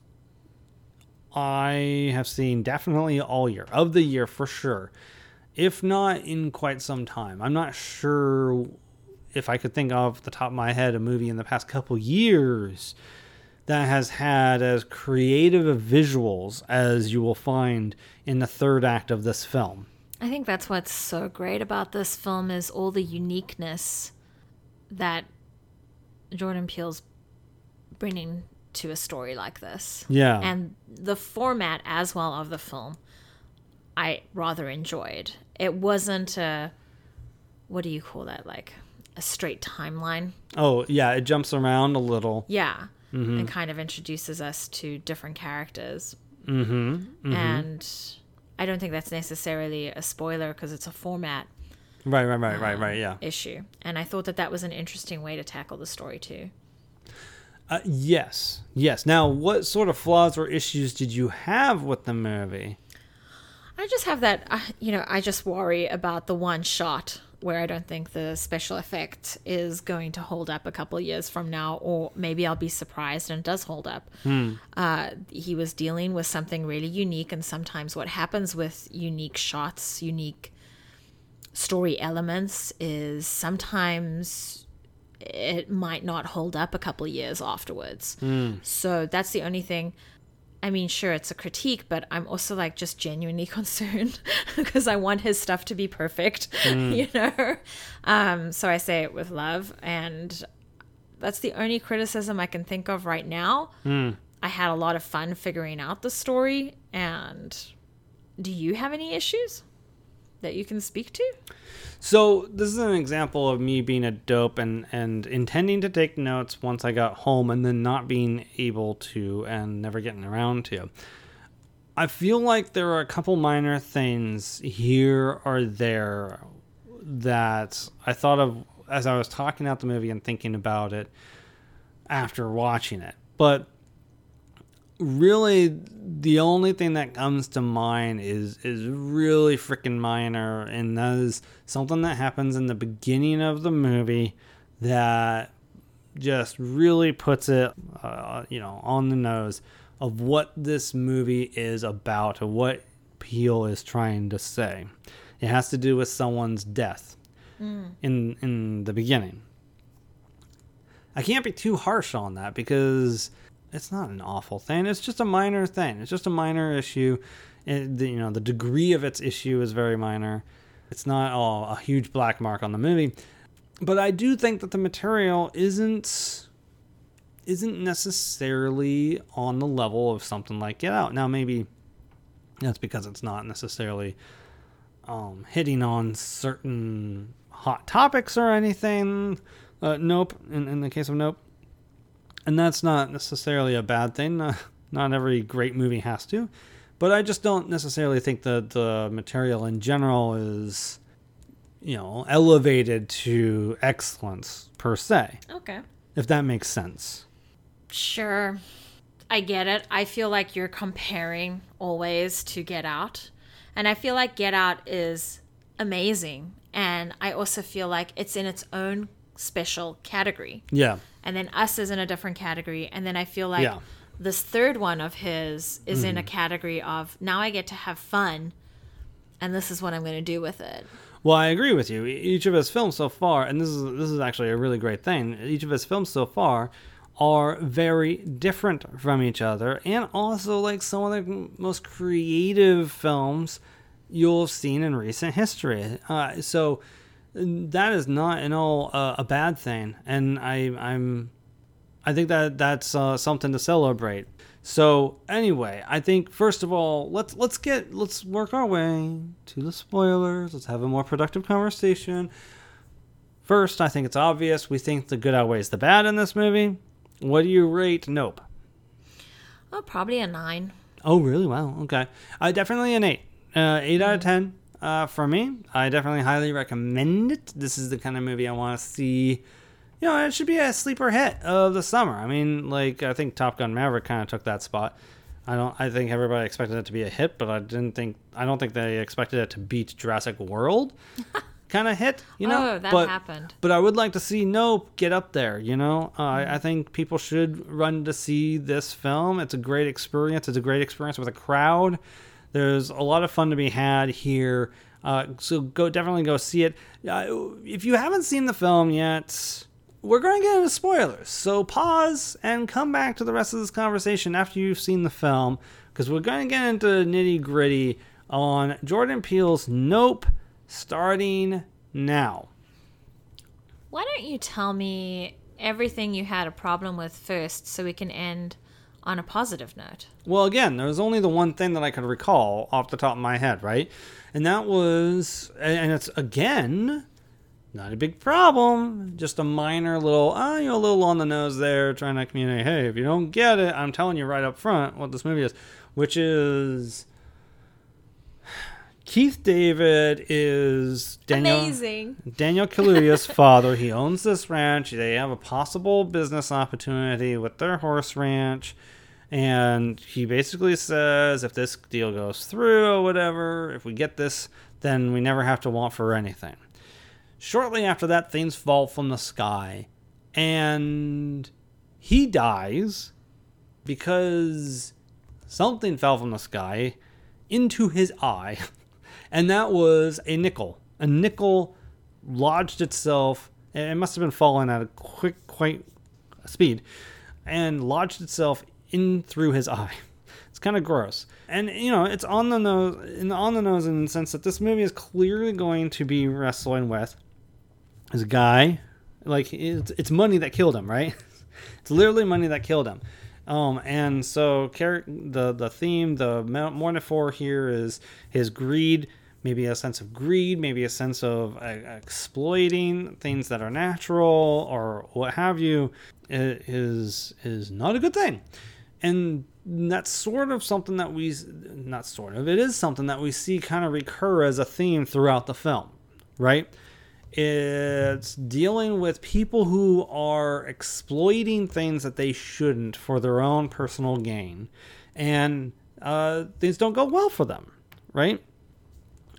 I have seen definitely all year, of the year for sure, if not in quite some time. I'm not sure if I could think off the top of my head a movie in the past couple years that has had as creative visuals as you will find in the third act of this film. I think that's what's so great about this film is all the uniqueness that Jordan Peele's bringing to a story like this. Yeah. And the format as well of the film, I rather enjoyed. It wasn't a, what do you call that, like a straight timeline? Oh, yeah, it jumps around a little. Yeah. Mm-hmm. And kind of introduces us to different characters. Mm-hmm. Mm-hmm. And I don't think that's necessarily a spoiler because it's a format. Right, right, right, uh, right, right, yeah. Issue. And I thought that that was an interesting way to tackle the story too. Uh, yes, yes. Now, what sort of flaws or issues did you have with the movie? I just have that, uh, you know, I just worry about the one shot where I don't think the special effect is going to hold up a couple of years from now, or maybe I'll be surprised and it does hold up. Hmm. Uh, he was dealing with something really unique, and sometimes what happens with unique shots, unique story elements, is sometimes it might not hold up a couple of years afterwards. Mm. So that's the only thing. I mean, sure, it's a critique, but I'm also like just genuinely concerned because I want his stuff to be perfect, mm. you know? Um, so I say it with love, and that's the only criticism I can think of right now. Mm. I had a lot of fun figuring out the story. And do you have any issues that you can speak to? So this is an example of me being a dope and, and intending to take notes once I got home and then not being able to and never getting around to. I feel like there are a couple minor things here or there that I thought of as I was talking about the movie and thinking about it after watching it. But really, the only thing that comes to mind is is really freaking minor, and that is something that happens in the beginning of the movie that just really puts it, uh, you know, on the nose of what this movie is about, of what Peele is trying to say. It has to do with someone's death mm. in in the beginning. I can't be too harsh on that because it's not an awful thing. It's just a minor thing. It's just a minor issue. It, you know, the degree of its issue is very minor. It's not all a huge black mark on the movie. But I do think that the material isn't isn't necessarily on the level of something like Get Out. Now, maybe that's because it's not necessarily um, hitting on certain hot topics or anything. Uh, nope, in, in the case of Nope. And that's not necessarily a bad thing. Not, not every great movie has to. But I just don't necessarily think that the material in general is, you know, elevated to excellence per se. Okay. If that makes sense. Sure. I get it. I feel like you're comparing always to Get Out. And I feel like Get Out is amazing. And I also feel like it's in its own special category. Yeah. And then Us is in a different category. And then I feel like yeah. this third one of his is mm. in a category of, now I get to have fun, and this is what I'm going to do with it. Well, I agree with you. Each of his films so far, and this is this is actually a really great thing, each of his films so far are very different from each other, and also like some of the most creative films you'll have seen in recent history. Uh, so... That is not in all uh, a bad thing, and I, I'm, I think that that's uh, something to celebrate. So anyway, I think first of all, let's let's get let's work our way to the spoilers. Let's have a more productive conversation. First, I think it's obvious we think the good outweighs the bad in this movie. What do you rate Nope? Oh, probably a nine. Oh, really? Wow. Okay. Uh, definitely an eight. Uh, eight mm. out of ten. Uh, for me, I definitely highly recommend it. This is the kind of movie I want to see. You know, it should be a sleeper hit of the summer. I mean, like, I think Top Gun Maverick kind of took that spot. I don't. I think everybody expected it to be a hit, but I didn't think. I don't think they expected it to beat Jurassic World kind of hit. You know, oh, that but, happened. But I would like to see Nope get up there. You know, uh, mm-hmm. I, I think people should run to see this film. It's a great experience. It's a great experience with a crowd. There's a lot of fun to be had here, uh, so go definitely go see it. Uh, if you haven't seen the film yet, we're going to get into spoilers, so pause and come back to the rest of this conversation after you've seen the film, because we're going to get into nitty-gritty on Jordan Peele's Nope, starting now. Why don't you tell me everything you had a problem with first so we can end on a positive note? Well, again, there was only the one thing that I could recall off the top of my head, right? And that was, and it's, again, not a big problem, just a minor little, oh, you know, a little on the nose there, trying to communicate, hey, if you don't get it, I'm telling you right up front what this movie is, which is Keith David is Daniel, Amazing. Daniel Kaluuya's father. He owns this ranch. They have a possible business opportunity with their horse ranch. And he basically says, if this deal goes through or whatever, if we get this, then we never have to want for anything. Shortly after that, things fall from the sky. And he dies because something fell from the sky into his eye. And that was a nickel. A nickel lodged itself. It must have been falling at a quick, quite speed. And lodged itself in through his eye. It's kind of gross. And, you know, it's on the nose in the, on the nose in the sense that this movie is clearly going to be wrestling with this guy. Like, it's, it's money that killed him, right? It's literally money that killed him. Um, and so the, the theme, the metaphor here is his greed, maybe a sense of greed, maybe a sense of uh, exploiting things that are natural or what have you, is, is not a good thing. And that's sort of something that we, not sort of, it is something that we see kind of recur as a theme throughout the film, right? It's dealing with people who are exploiting things that they shouldn't for their own personal gain. And uh, things don't go well for them, right?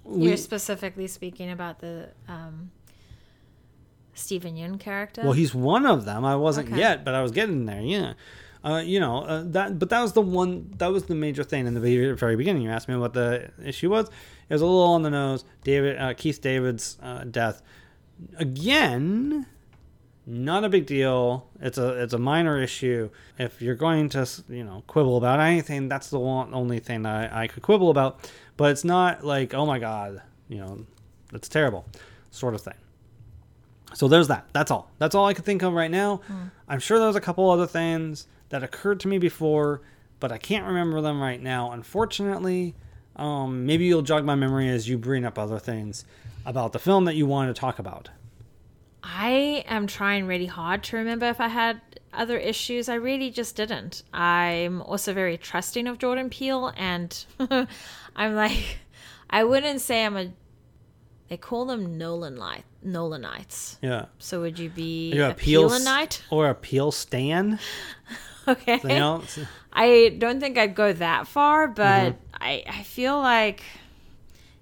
You're we, specifically speaking about the um, Steven Yeun character? Well, he's one of them. I wasn't okay. yet, but I was getting there, yeah. Uh, you know, uh, that. But that was the one, that was the major thing in the very, very beginning. You asked me what the issue was. It was a little on the nose. David, uh, Keith David's uh, death. Again, not a big deal. It's a it's a minor issue. If you're going to, you know, quibble about anything, that's the one, only thing I, I could quibble about. But it's not like, oh my God, you know, that's terrible sort of thing. So there's that. That's all. That's all I could think of right now. Mm. I'm sure there's a couple other things that occurred to me before, but I can't remember them right now, unfortunately. Um, maybe you'll jog my memory as you bring up other things about the film that you want to talk about. I am trying really hard to remember if I had other issues. I really just didn't. I'm also very trusting of Jordan Peele, and I'm like, I wouldn't say I'm a, they call them Nolan-lite, Nolan-ites. Yeah. So would you be a, a Peele-nite? Or a Peele-stan? Okay. So, you know, I don't think I'd go that far, but mm-hmm. I, I feel like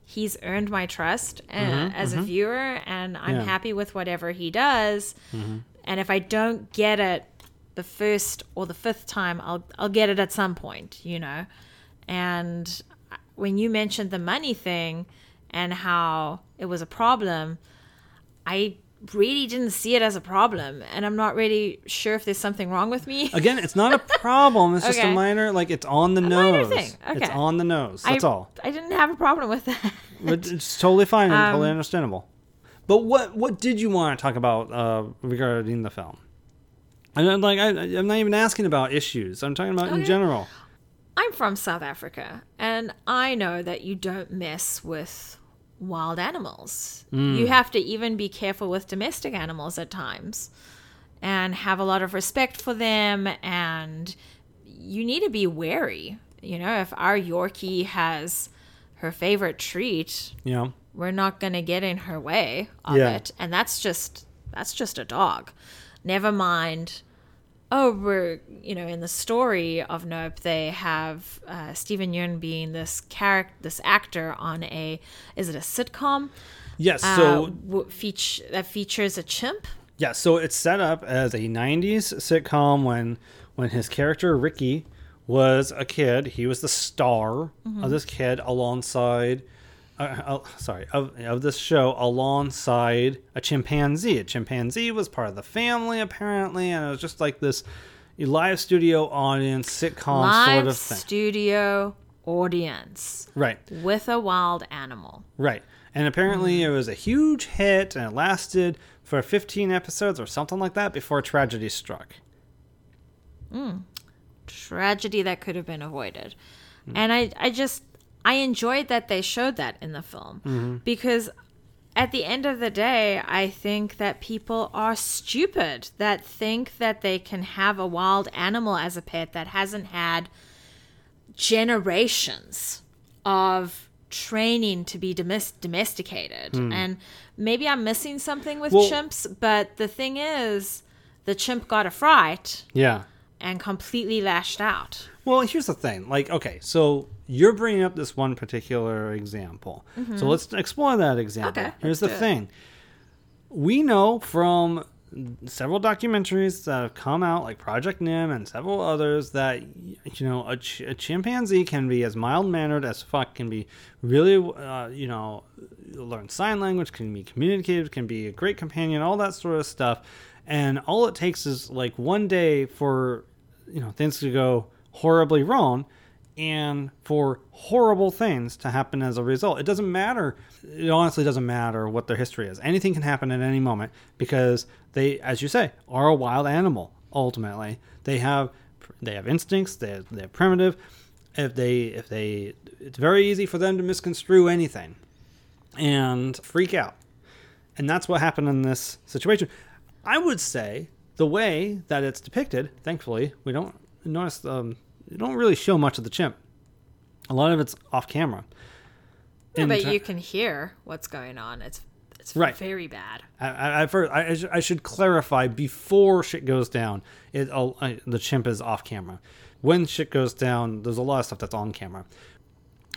he's earned my trust uh, mm-hmm, as mm-hmm. a viewer, and I'm yeah. happy with whatever he does. Mm-hmm. And if I don't get it the first or the fifth time, I'll I'll get it at some point, you know. And when you mentioned the money thing and how it was a problem, I really didn't see it as a problem, and I'm not really sure if there's something wrong with me. Again, it's not a problem. It's okay. Just a minor, like, it's on the a nose. Thing. Okay. It's on the nose. That's I, all. I didn't have a problem with that. It's totally fine and um, totally understandable. But what what did you want to talk about uh, regarding the film? And I'm like, I, I'm not even asking about issues. I'm talking about okay. in general. I'm from South Africa, and I know that you don't mess with wild animals. Mm. You have to even be careful with domestic animals at times and have a lot of respect for them, and you need to be wary. You know, if our Yorkie has her favorite treat, yeah. we're not going to get in her way of yeah. it, and that's just that's just a dog. Never mind, oh, we're, you know, in the story of Nope, they have uh, Steven Yeun being this character, this actor on a, is it a sitcom? Yes. Uh, so w- feature that features a chimp. Yeah. So it's set up as a nineties sitcom when, when his character Ricky was a kid, he was the star mm-hmm. of this kid alongside, uh, oh, sorry, of, of this show alongside a chimpanzee. A chimpanzee was part of the family, apparently, and it was just like this live studio audience sitcom live sort of thing. Live studio audience. Right. With a wild animal. Right. And apparently mm. it was a huge hit, and it lasted for fifteen episodes or something like that before tragedy struck. Mm. Tragedy that could have been avoided. Mm. And I, I just... I enjoyed that they showed that in the film mm-hmm. because at the end of the day, I think that people are stupid that think that they can have a wild animal as a pet that hasn't had generations of training to be domest- domesticated. Mm. And maybe I'm missing something with well, chimps, but the thing is, the chimp got a fright yeah. and completely lashed out. Well, here's the thing. Like, okay, so you're bringing up this one particular example. Mm-hmm. So let's explore that example. Okay, here's the thing. We know from several documentaries that have come out, like Project Nim and several others, that, you know, a, ch- a chimpanzee can be as mild-mannered as fuck, can be really, uh, you know, learn sign language, can be communicative, can be a great companion, all that sort of stuff. And all it takes is, like, one day for, you know, things to go horribly wrong and for horrible things to happen as a result. It doesn't matter. It honestly doesn't matter what their history is. Anything can happen at any moment because they, as you say, are a wild animal. Ultimately, they have they have instincts. They're, they're primitive. If they if they, it's very easy for them to misconstrue anything and freak out. And that's what happened in this situation. I would say the way that it's depicted. Thankfully, we don't notice. Um, They don't really show much of the chimp. A lot of it's off camera. Yeah, but t- you can hear what's going on. It's it's right. very bad. I, I, first, I, I, sh- I should clarify before shit goes down. It I, the chimp is off camera. When shit goes down, there's a lot of stuff that's on camera.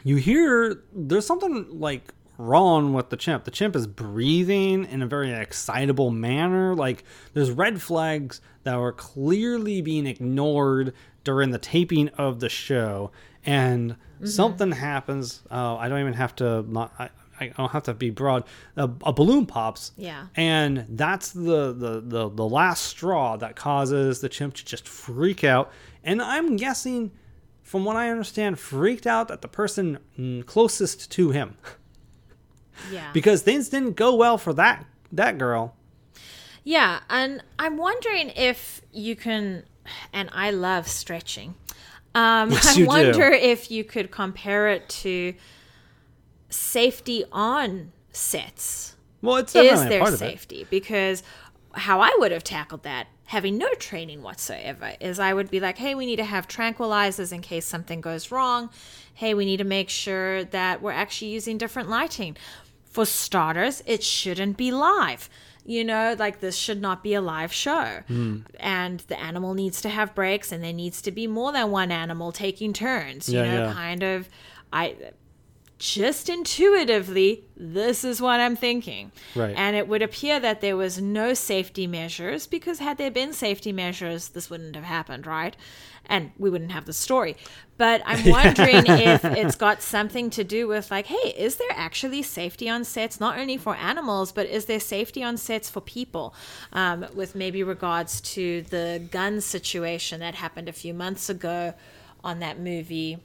You hear there's something like wrong with the chimp. The chimp is breathing in a very excitable manner. Like there's red flags that are clearly being ignored during the taping of the show, and mm-hmm. something happens. Uh, I don't even have to. I, I don't have to be broad. A, a balloon pops. Yeah. And that's the, the the the last straw that causes the chimp to just freak out. And I'm guessing, from what I understand, freaked out at the person closest to him. Yeah. Because things didn't go well for that that girl. Yeah, and I'm wondering if you can. And I love stretching. Um, yes, I wonder do. if you could compare it to safety on sets. Well, it's definitely Is there a part safety? Of it. Because how I would have tackled that, having no training whatsoever, is I would be like, hey, we need to have tranquilizers in case something goes wrong. Hey, we need to make sure that we're actually using different lighting. For starters, it shouldn't be live. You know, like this should not be a live show. Mm. And the animal needs to have breaks, and there needs to be more than one animal taking turns. You yeah, know, yeah. kind of, I just intuitively, this is what I'm thinking. Right. And it would appear that there was no safety measures, because had there been safety measures, this wouldn't have happened, right? And we wouldn't have the story. But I'm wondering if it's got something to do with like, hey, is there actually safety on sets, not only for animals, but is there safety on sets for people, um, with maybe regards to the gun situation that happened a few months ago on that movie?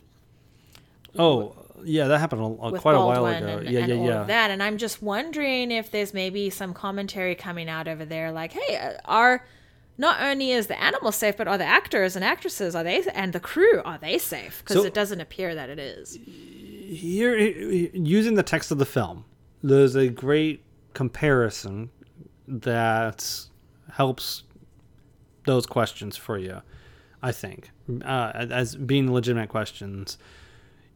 Oh, yeah, that happened a, a, quite Baldwin a while ago. And, yeah, and yeah, all yeah. of that. And I'm just wondering if there's maybe some commentary coming out over there like, hey, are... not only is the animal safe, but are the actors and actresses, are they, and the crew, are they safe? Because so, it doesn't appear that it is. Here, using the text of the film, there's a great comparison that helps those questions for you, I think, uh, as being legitimate questions.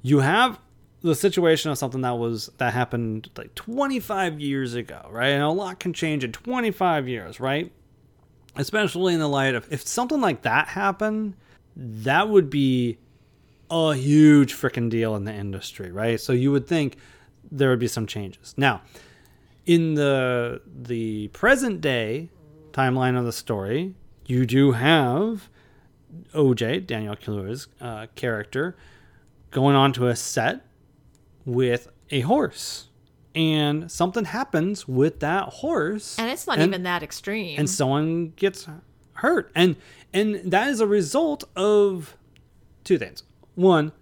You have the situation of something that was that happened like twenty-five years ago, right? And a lot can change in twenty-five years, right? Especially in the light of, if something like that happened, that would be a huge freaking deal in the industry, right? So you would think there would be some changes. Now, in the the present day timeline of the story, you do have O J, Daniel Kaluuya's uh, character, going onto a set with a horse. And something happens with that horse. And it's not and, even that extreme. And someone gets hurt. And and that is a result of two things. One,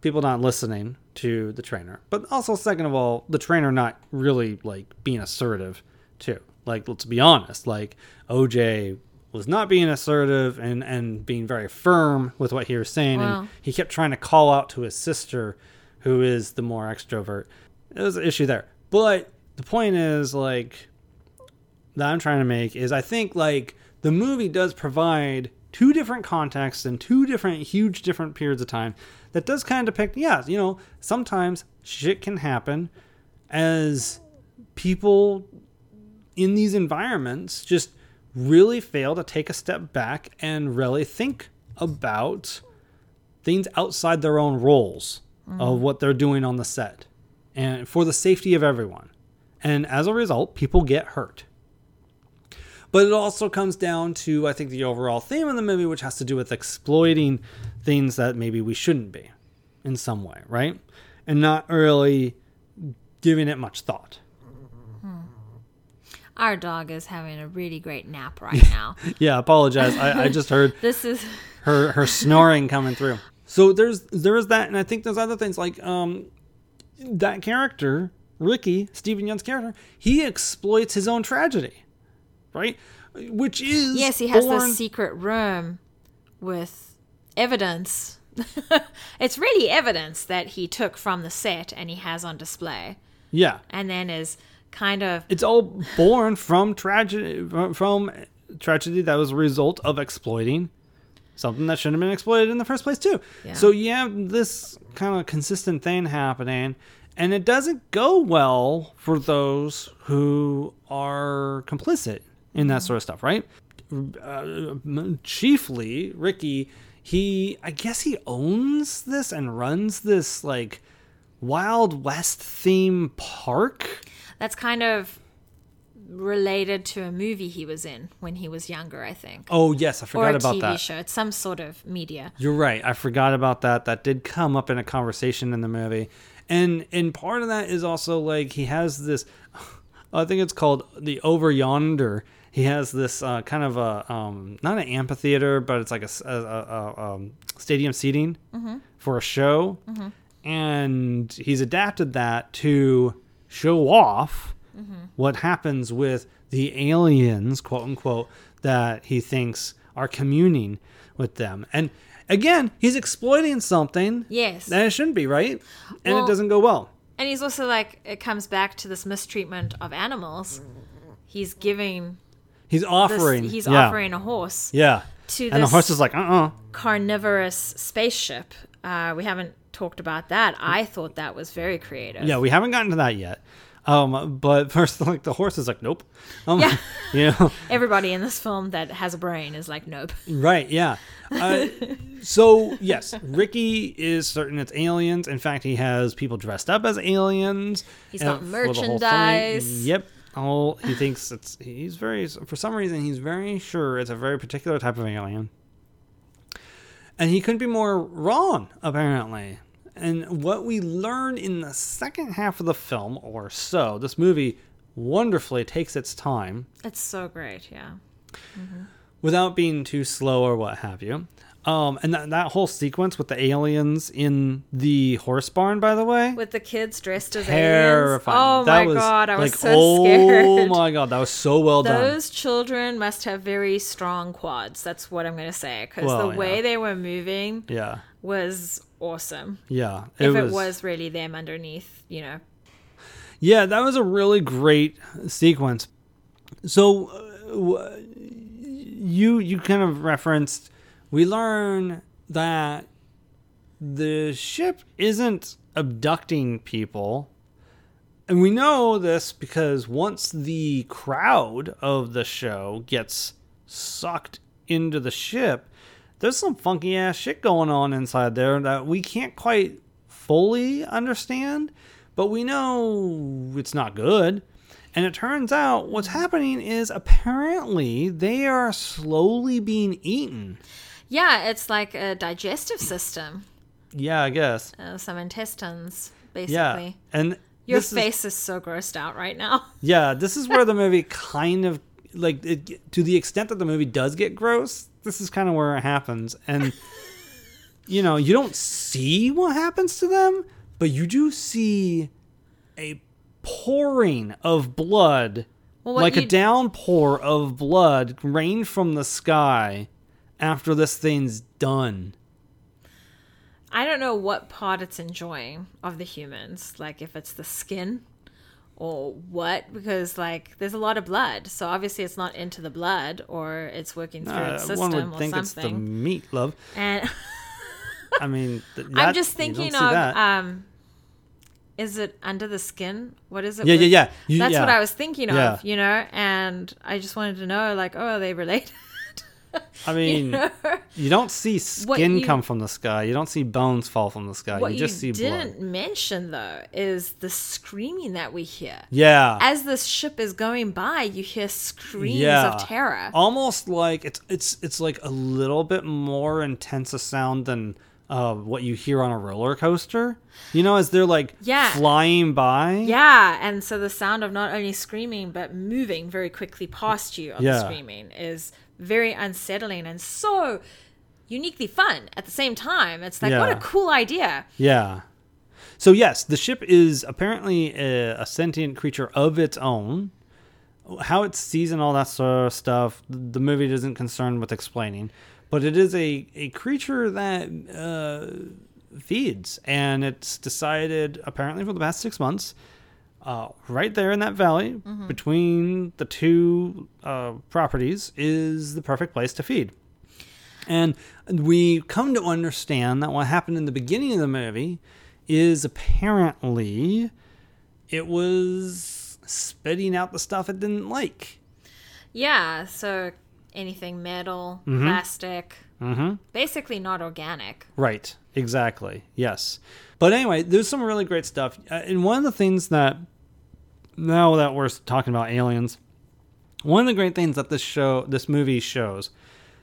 people not listening to the trainer. But also, second of all, the trainer not really, like, being assertive, too. Like, let's be honest. Like, O J was not being assertive and, and being very firm with what he was saying. Wow. And he kept trying to call out to his sister, who is the more extrovert. There's an issue there. But the point is, like, that I'm trying to make is I think, like, the movie does provide two different contexts and two different, huge different periods of time that does kind of depict, yeah, you know, sometimes shit can happen as people in these environments just really fail to take a step back and really think about things outside their own roles mm. of what they're doing on the set, and for the safety of everyone. And as a result, people get hurt. But it also comes down to, I think, the overall theme of the movie, which has to do with exploiting things that maybe we shouldn't be in some way, right? And not really giving it much thought. Hmm. Our dog is having a really great nap right now. Yeah, apologize. I, I just heard this is her her snoring coming through. So there's there is that, and I think there's other things like um, that character, Ricky, Steven Yeun's character, he exploits his own tragedy. Right? Which is... Yes, he has born... this secret room with evidence. It's really evidence that he took from the set and he has on display. Yeah. And then is kind of... It's all born from tragedy, from tragedy that was a result of exploiting something that shouldn't have been exploited in the first place, too. Yeah. So you have this kind of consistent thing happening, and it doesn't go well for those who are complicit in that sort of stuff, right? Uh, chiefly, Ricky, he, I guess he owns this and runs this, like, Wild West theme park. That's kind of related to a movie he was in when he was younger, I think. Oh, yes, I forgot about that. Or a T V show. It's some sort of media. You're right. I forgot about that. That did come up in a conversation in the movie. And, and part of that is also, like, he has this, I think it's called the Over Yonder. He has this uh, kind of a, um, not an amphitheater, but it's like a, a, a, a um, stadium seating mm-hmm. for a show. Mm-hmm. And he's adapted that to show off mm-hmm. what happens with the aliens, quote unquote, that he thinks are communing with them. And again, he's exploiting something yes. that it shouldn't be, right? And well, it doesn't go well. And he's also like, it comes back to this mistreatment of animals. He's giving... He's offering. This, he's yeah. offering a horse. Yeah. To this and the horse is like, uh-uh. carnivorous spaceship. Uh, we haven't talked about that. I thought that was very creative. Yeah, we haven't gotten to that yet. Um, but first, like, the horse is like, nope. Um, yeah. You know? Everybody in this film that has a brain is like, nope. Right, yeah. Uh, so, yes, Ricky is certain it's aliens. In fact, he has people dressed up as aliens. He's got merchandise. Yep. All he thinks it's, he's very, for some reason, he's very sure it's a very particular type of alien. And he couldn't be more wrong, apparently. And what we learn in the second half of the film, or so, this movie wonderfully takes its time. It's so great, yeah. Mm-hmm. Without being too slow or what have you. Um, and that, that whole sequence with the aliens in the horse barn, by the way. With the kids dressed as terrifying. aliens. Oh that my was, God, I like, was so oh scared. Oh my God, that was so well Those done. Those children must have very strong quads. That's what I'm going to say. Because well, the way yeah. they were moving yeah. was awesome. Yeah. It if was, it was really them underneath, you know. Yeah, that was a really great sequence. So uh, you you kind of referenced... We learn that the ship isn't abducting people. And we know this because once the crowd of the show gets sucked into the ship, there's some funky ass shit going on inside there that we can't quite fully understand. But we know it's not good. And it turns out what's happening is apparently they are slowly being eaten. Yeah, it's like a digestive system. Yeah, I guess. Uh, some intestines, basically. Yeah, and your face is, is so grossed out right now. Yeah, this is where the movie kind of, like, it, to the extent that the movie does get gross, this is kind of where it happens. And, you know, you don't see what happens to them, but you do see a pouring of blood, well, like a downpour of blood, rain from the sky. After this thing's done. I don't know what part it's enjoying of the humans. Like, if it's the skin or what. Because, like, there's a lot of blood. So, obviously, it's not into the blood. Or it's working through uh, its system or something. One would think it's the meat, love. And I mean, that, I'm just thinking of... Um, is it under the skin? What is it? Yeah, with? yeah, yeah. You, That's yeah. what I was thinking of, yeah. you know? And I just wanted to know, like, oh, are they related? I mean, you know? You don't see skin you, come from the sky. You don't see bones fall from the sky. What you just you see blood. What you didn't mention, though, is the screaming that we hear. Yeah. As this ship is going by, you hear screams yeah. of terror. Almost like it's it's it's like a little bit more intense a sound than uh, what you hear on a roller coaster. You know, as they're like yeah. flying by. Yeah, and so the sound of not only screaming but moving very quickly past you of yeah. the screaming is very unsettling and so uniquely fun at the same time. It's like, yeah. what a cool idea. Yeah. So yes, the ship is apparently a, a sentient creature of its own. How it sees and all that sort of stuff, the movie isn't concerned with explaining. But it is a, a creature that uh, feeds. And it's decided, apparently for the past six months, Uh, right there in that valley mm-hmm. between the two uh, properties is the perfect place to feed. And we come to understand that what happened in the beginning of the movie is apparently it was spitting out the stuff it didn't like. Yeah, so anything metal, mm-hmm. plastic, mm-hmm. basically not organic. Right, exactly, yes. But anyway, there's some really great stuff. Uh, and one of the things that, now that we're talking about aliens, one of the great things that this show, this movie shows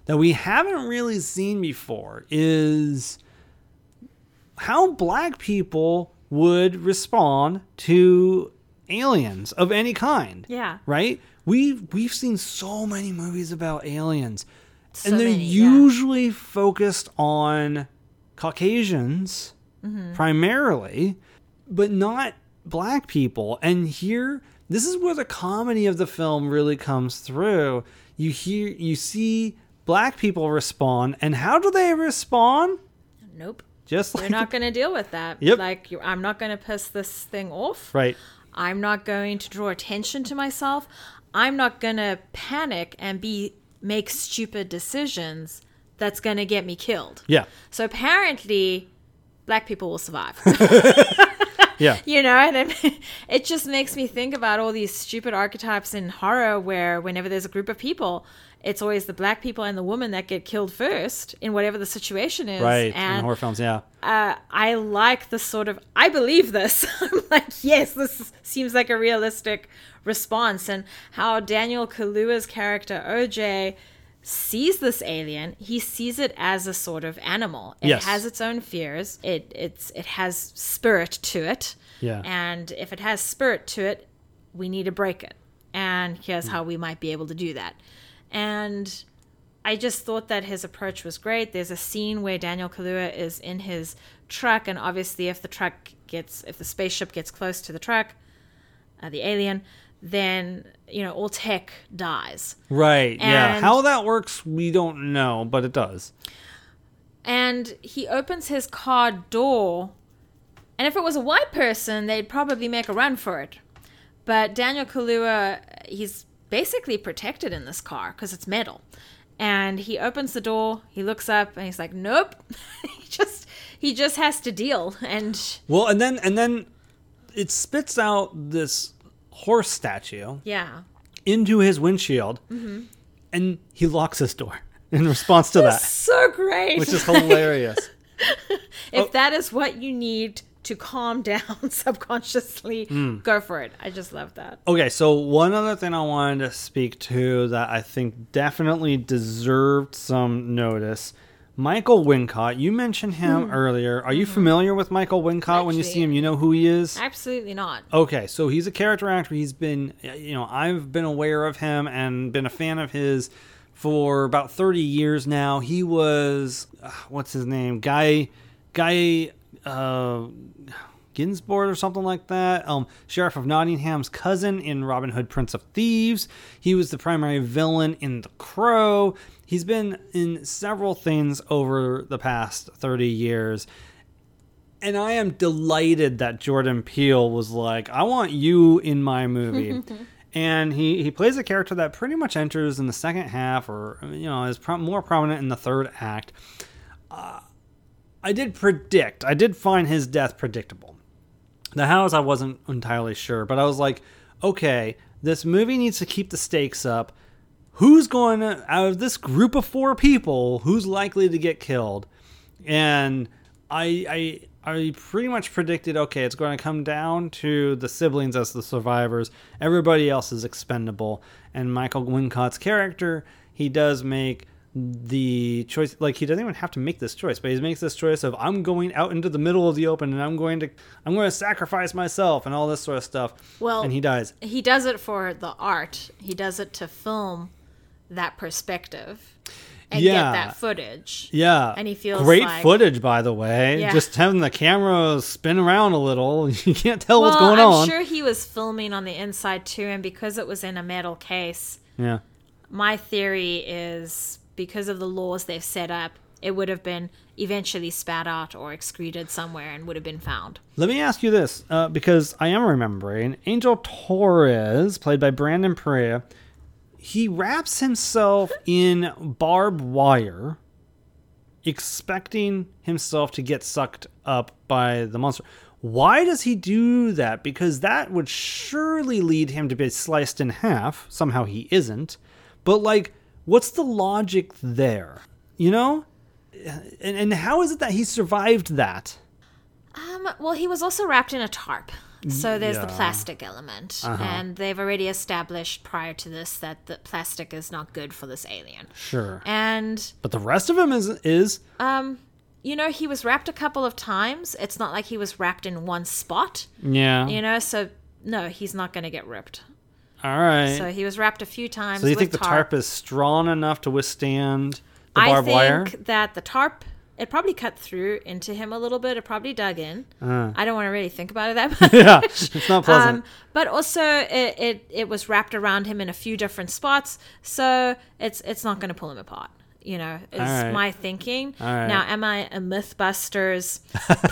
that we haven't really seen before is how black people would respond to aliens of any kind. Yeah. Right? We, we've seen so many movies about aliens. So and they're many, usually yeah. focused on Caucasians. Mm-hmm. Primarily, but not black people. And here, this is where the comedy of the film really comes through. You hear, you see black people respond, and how do they respond? Nope. Just like, they're not going to deal with that. Yep. Like, I'm not going to piss this thing off. Right. I'm not going to draw attention to myself. I'm not going to panic and be make stupid decisions that's going to get me killed. Yeah. So apparently, black people will survive. Yeah. You know, and it, it just makes me think about all these stupid archetypes in horror where whenever there's a group of people, it's always the black people and the woman that get killed first in whatever the situation is. Right, and, in horror films, yeah. Uh, I like the sort of, I believe this. I'm like, yes, this seems like a realistic response. And how Daniel Kaluuya's character, O J, sees this alien, he sees it as a sort of animal. It yes. has its own fears. It it's it has spirit to it. Yeah. And if it has spirit to it, we need to break it. And here's mm. how we might be able to do that. And I just thought that his approach was great. There's a scene where Daniel Kaluuya is in his truck, and obviously if the truck gets if the spaceship gets close to the truck, uh, the alien, then, you know, all tech dies. Right, and yeah. How that works, we don't know, but it does. And he opens his car door, and if it was a white person, they'd probably make a run for it. But Daniel Kaluuya, he's basically protected in this car because it's metal. And he opens the door, he looks up, and he's like, nope. he just he just has to deal. And Well, and then and then it spits out this horse statue yeah into his windshield mm-hmm. and he locks his door in response to that. So great, which is hilarious. if oh. that is what you need to calm down subconsciously, mm. go for it. I just love that. Okay, so one other thing I wanted to speak to that I think definitely deserved some notice, Michael Wincott. You mentioned him mm. earlier. Are you mm. familiar with Michael Wincott? Actually, when you see him, you know who he is? Absolutely not. Okay, so he's a character actor. He's been, you know, I've been aware of him and been a fan of his for about thirty years now. He was, uh, what's his name? Guy, Guy uh, Ginsbourg or something like that. Um, Sheriff of Nottingham's cousin in Robin Hood, Prince of Thieves. He was the primary villain in The Crow. He's been in several things over the past thirty years. And I am delighted that Jordan Peele was like, I want you in my movie. and he, he plays a character that pretty much enters in the second half, or, you know, is pro- more prominent in the third act. Uh, I did predict, I did find his death predictable. The house, I wasn't entirely sure, but I was like, okay, this movie needs to keep the stakes up. who's going to, out of this group of four people, who's likely to get killed? And I, I, I pretty much predicted, okay, it's going to come down to the siblings as the survivors. Everybody else is expendable. And Michael Wincott's character, he does make the choice, like, he doesn't even have to make this choice, but he makes this choice of, I'm going out into the middle of the open and I'm going to I'm going to sacrifice myself and all this sort of stuff. Well, and he dies. He does it for the art. He does it to film that perspective and yeah. get that footage. Yeah. And he feels great, like, footage, by the way. Yeah. Just having the camera spin around a little. You can't tell well, what's going I'm on. I'm sure he was filming on the inside too, and because it was in a metal case. Yeah. My theory is, because of the laws they've set up, it would have been eventually spat out or excreted somewhere and would have been found. Let me ask you this, uh, because I am remembering, Angel Torres, played by Brandon Perea, he wraps himself in barbed wire, expecting himself to get sucked up by the monster. Why does he do that? Because that would surely lead him to be sliced in half. Somehow he isn't. But, like, what's the logic there, you know? And and how is it that he survived that? Um, well, he was also wrapped in a tarp. So there's yeah. the plastic element. Uh-huh. And they've already established prior to this that the plastic is not good for this alien. Sure. And but the rest of him is... is um, you know, he was wrapped a couple of times. It's not like he was wrapped in one spot. Yeah. You know, so no, he's not going to get ripped. All right. So he was wrapped a few times. So you with think the tarp. tarp is strong enough to withstand the I barbed wire? I think that the tarp, it probably cut through into him a little bit. It probably dug in. Uh. I don't want to really think about it that much. Yeah, it's not pleasant. Um, but also, it, it it was wrapped around him in a few different spots, so it's it's not going to pull him apart. You know, is right. my thinking. Right. Now, am I a Mythbusters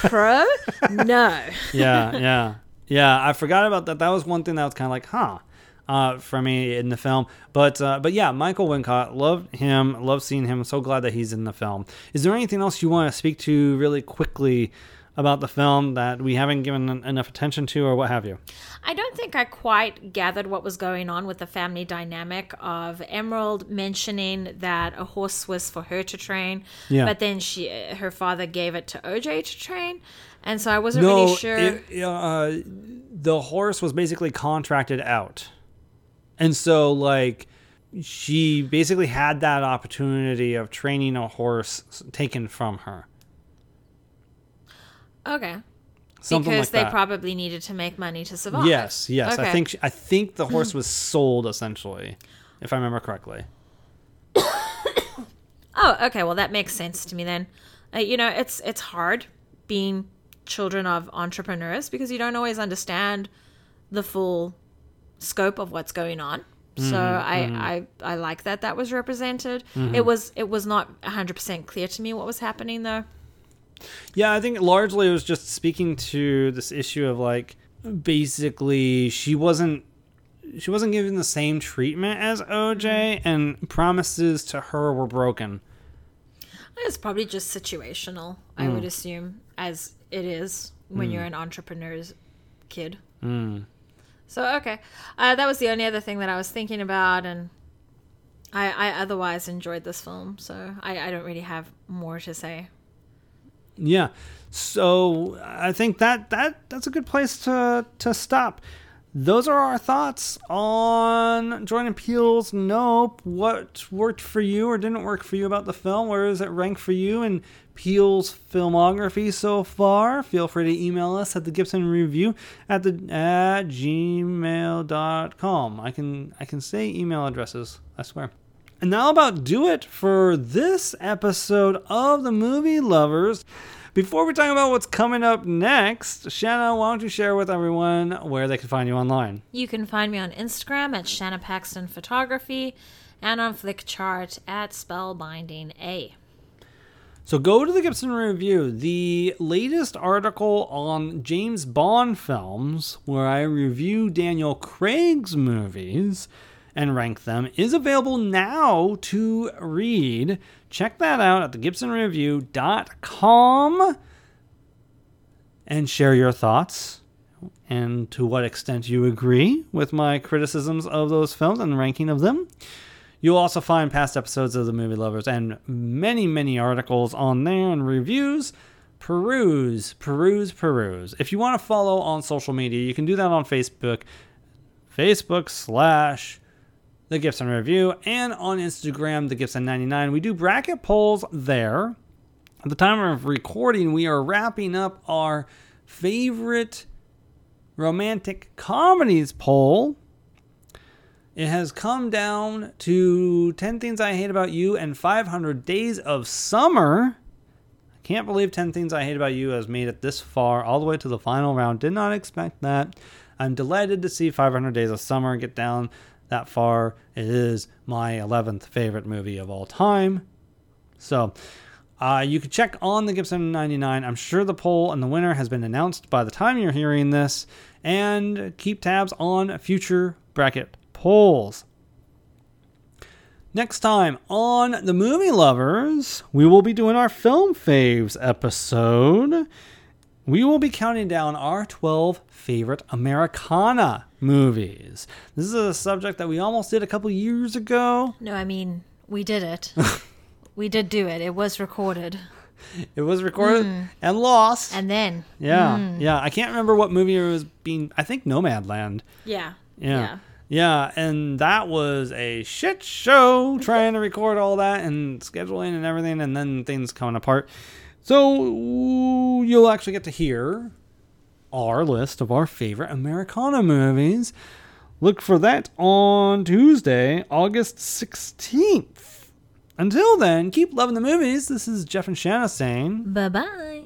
pro? No. Yeah, yeah, yeah. I forgot about that. That was one thing that was kind of like, huh. Uh, for me in the film, but uh, but yeah, Michael Wincott, loved him, loved seeing him. So glad that he's in the film. Is there anything else you want to speak to really quickly about the film that we haven't given enough attention to, or what have you? I don't think I quite gathered what was going on with the family dynamic of Emerald mentioning that a horse was for her to train, yeah. but then she her father gave it to O J to train, and so I wasn't no, really sure. It, uh, the horse was basically contracted out. And so, like, she basically had that opportunity of training a horse taken from her. Okay. Something because like they that. Probably needed to make money to survive. Yes, yes. Okay. I think she, I think the horse was sold, essentially, if I remember correctly. Oh, okay. Well, that makes sense to me then. Uh, you know, it's it's hard being children of entrepreneurs because you don't always understand the full scope of what's going on, so mm, I, mm. I I like that that was represented. Mm-hmm. It was it was not one hundred percent clear to me what was happening though. Yeah, I think largely it was just speaking to this issue of, like, basically she wasn't she wasn't given the same treatment as O J, and promises to her were broken. It's probably just situational, I mm. would assume, as it is when mm. you're an entrepreneur's kid. Mm. So, okay. Uh, that was the only other thing that I was thinking about, and I, I otherwise enjoyed this film, so I, I don't really have more to say. Yeah. So I think that, that that's a good place to, to stop. Those are our thoughts on Jordan Peele's Nope. What worked for you or didn't work for you about the film? Where does it rank for you in Peele's filmography so far? Feel free to email us at the Gibson Review at the at gmail dot com. I can I can say email addresses, I swear. And that'll about do it for this episode of The Movie Lovers. Before we talk about what's coming up next, Shanna, why don't you share with everyone where they can find you online? You can find me on Instagram at Shanna Paxton Photography and on Flickchart at Spellbinding A. So go to the Gibson Review, the latest article on James Bond films, where I review Daniel Craig's movies and rank them, is available now to read. Check that out at the gibson review dot com and share your thoughts and to what extent you agree with my criticisms of those films and the ranking of them. You'll also find past episodes of The Movie Lovers and many, many articles on there and reviews. Peruse, peruse, peruse. If you want to follow on social media, you can do that on Facebook. Facebook slash The Gibson Review, and on Instagram, The Gibson ninety-nine. We do bracket polls there. At the time of recording, we are wrapping up our favorite romantic comedies poll. It has come down to ten Things I Hate About You and five hundred Days of Summer. I can't believe ten Things I Hate About You has made it this far, all the way to the final round. Did not expect that. I'm delighted to see five hundred Days of Summer get down that far. It is my eleventh favorite movie of all time. So uh, you can check on the Gibson ninety-nine. I'm sure the poll and the winner has been announced by the time you're hearing this. And keep tabs on future bracket polls. Next time on The Movie Lovers, we will be doing our Film Faves episode. We will be counting down our twelve favorite Americana movies. This is a subject that we almost did a couple years ago. No, I mean, we did it. We did do it. It was recorded. It was recorded mm. and lost. And then. Yeah. Mm. Yeah. I can't remember what movie it was being. I think Nomadland. Yeah. Yeah. Yeah. Yeah, and that was a shit show trying to record all that and scheduling and everything, and then things coming apart. So you'll actually get to hear our list of our favorite Americana movies. Look for that on Tuesday, August sixteenth. Until then, keep loving the movies. This is Jeff and Shanna saying bye-bye.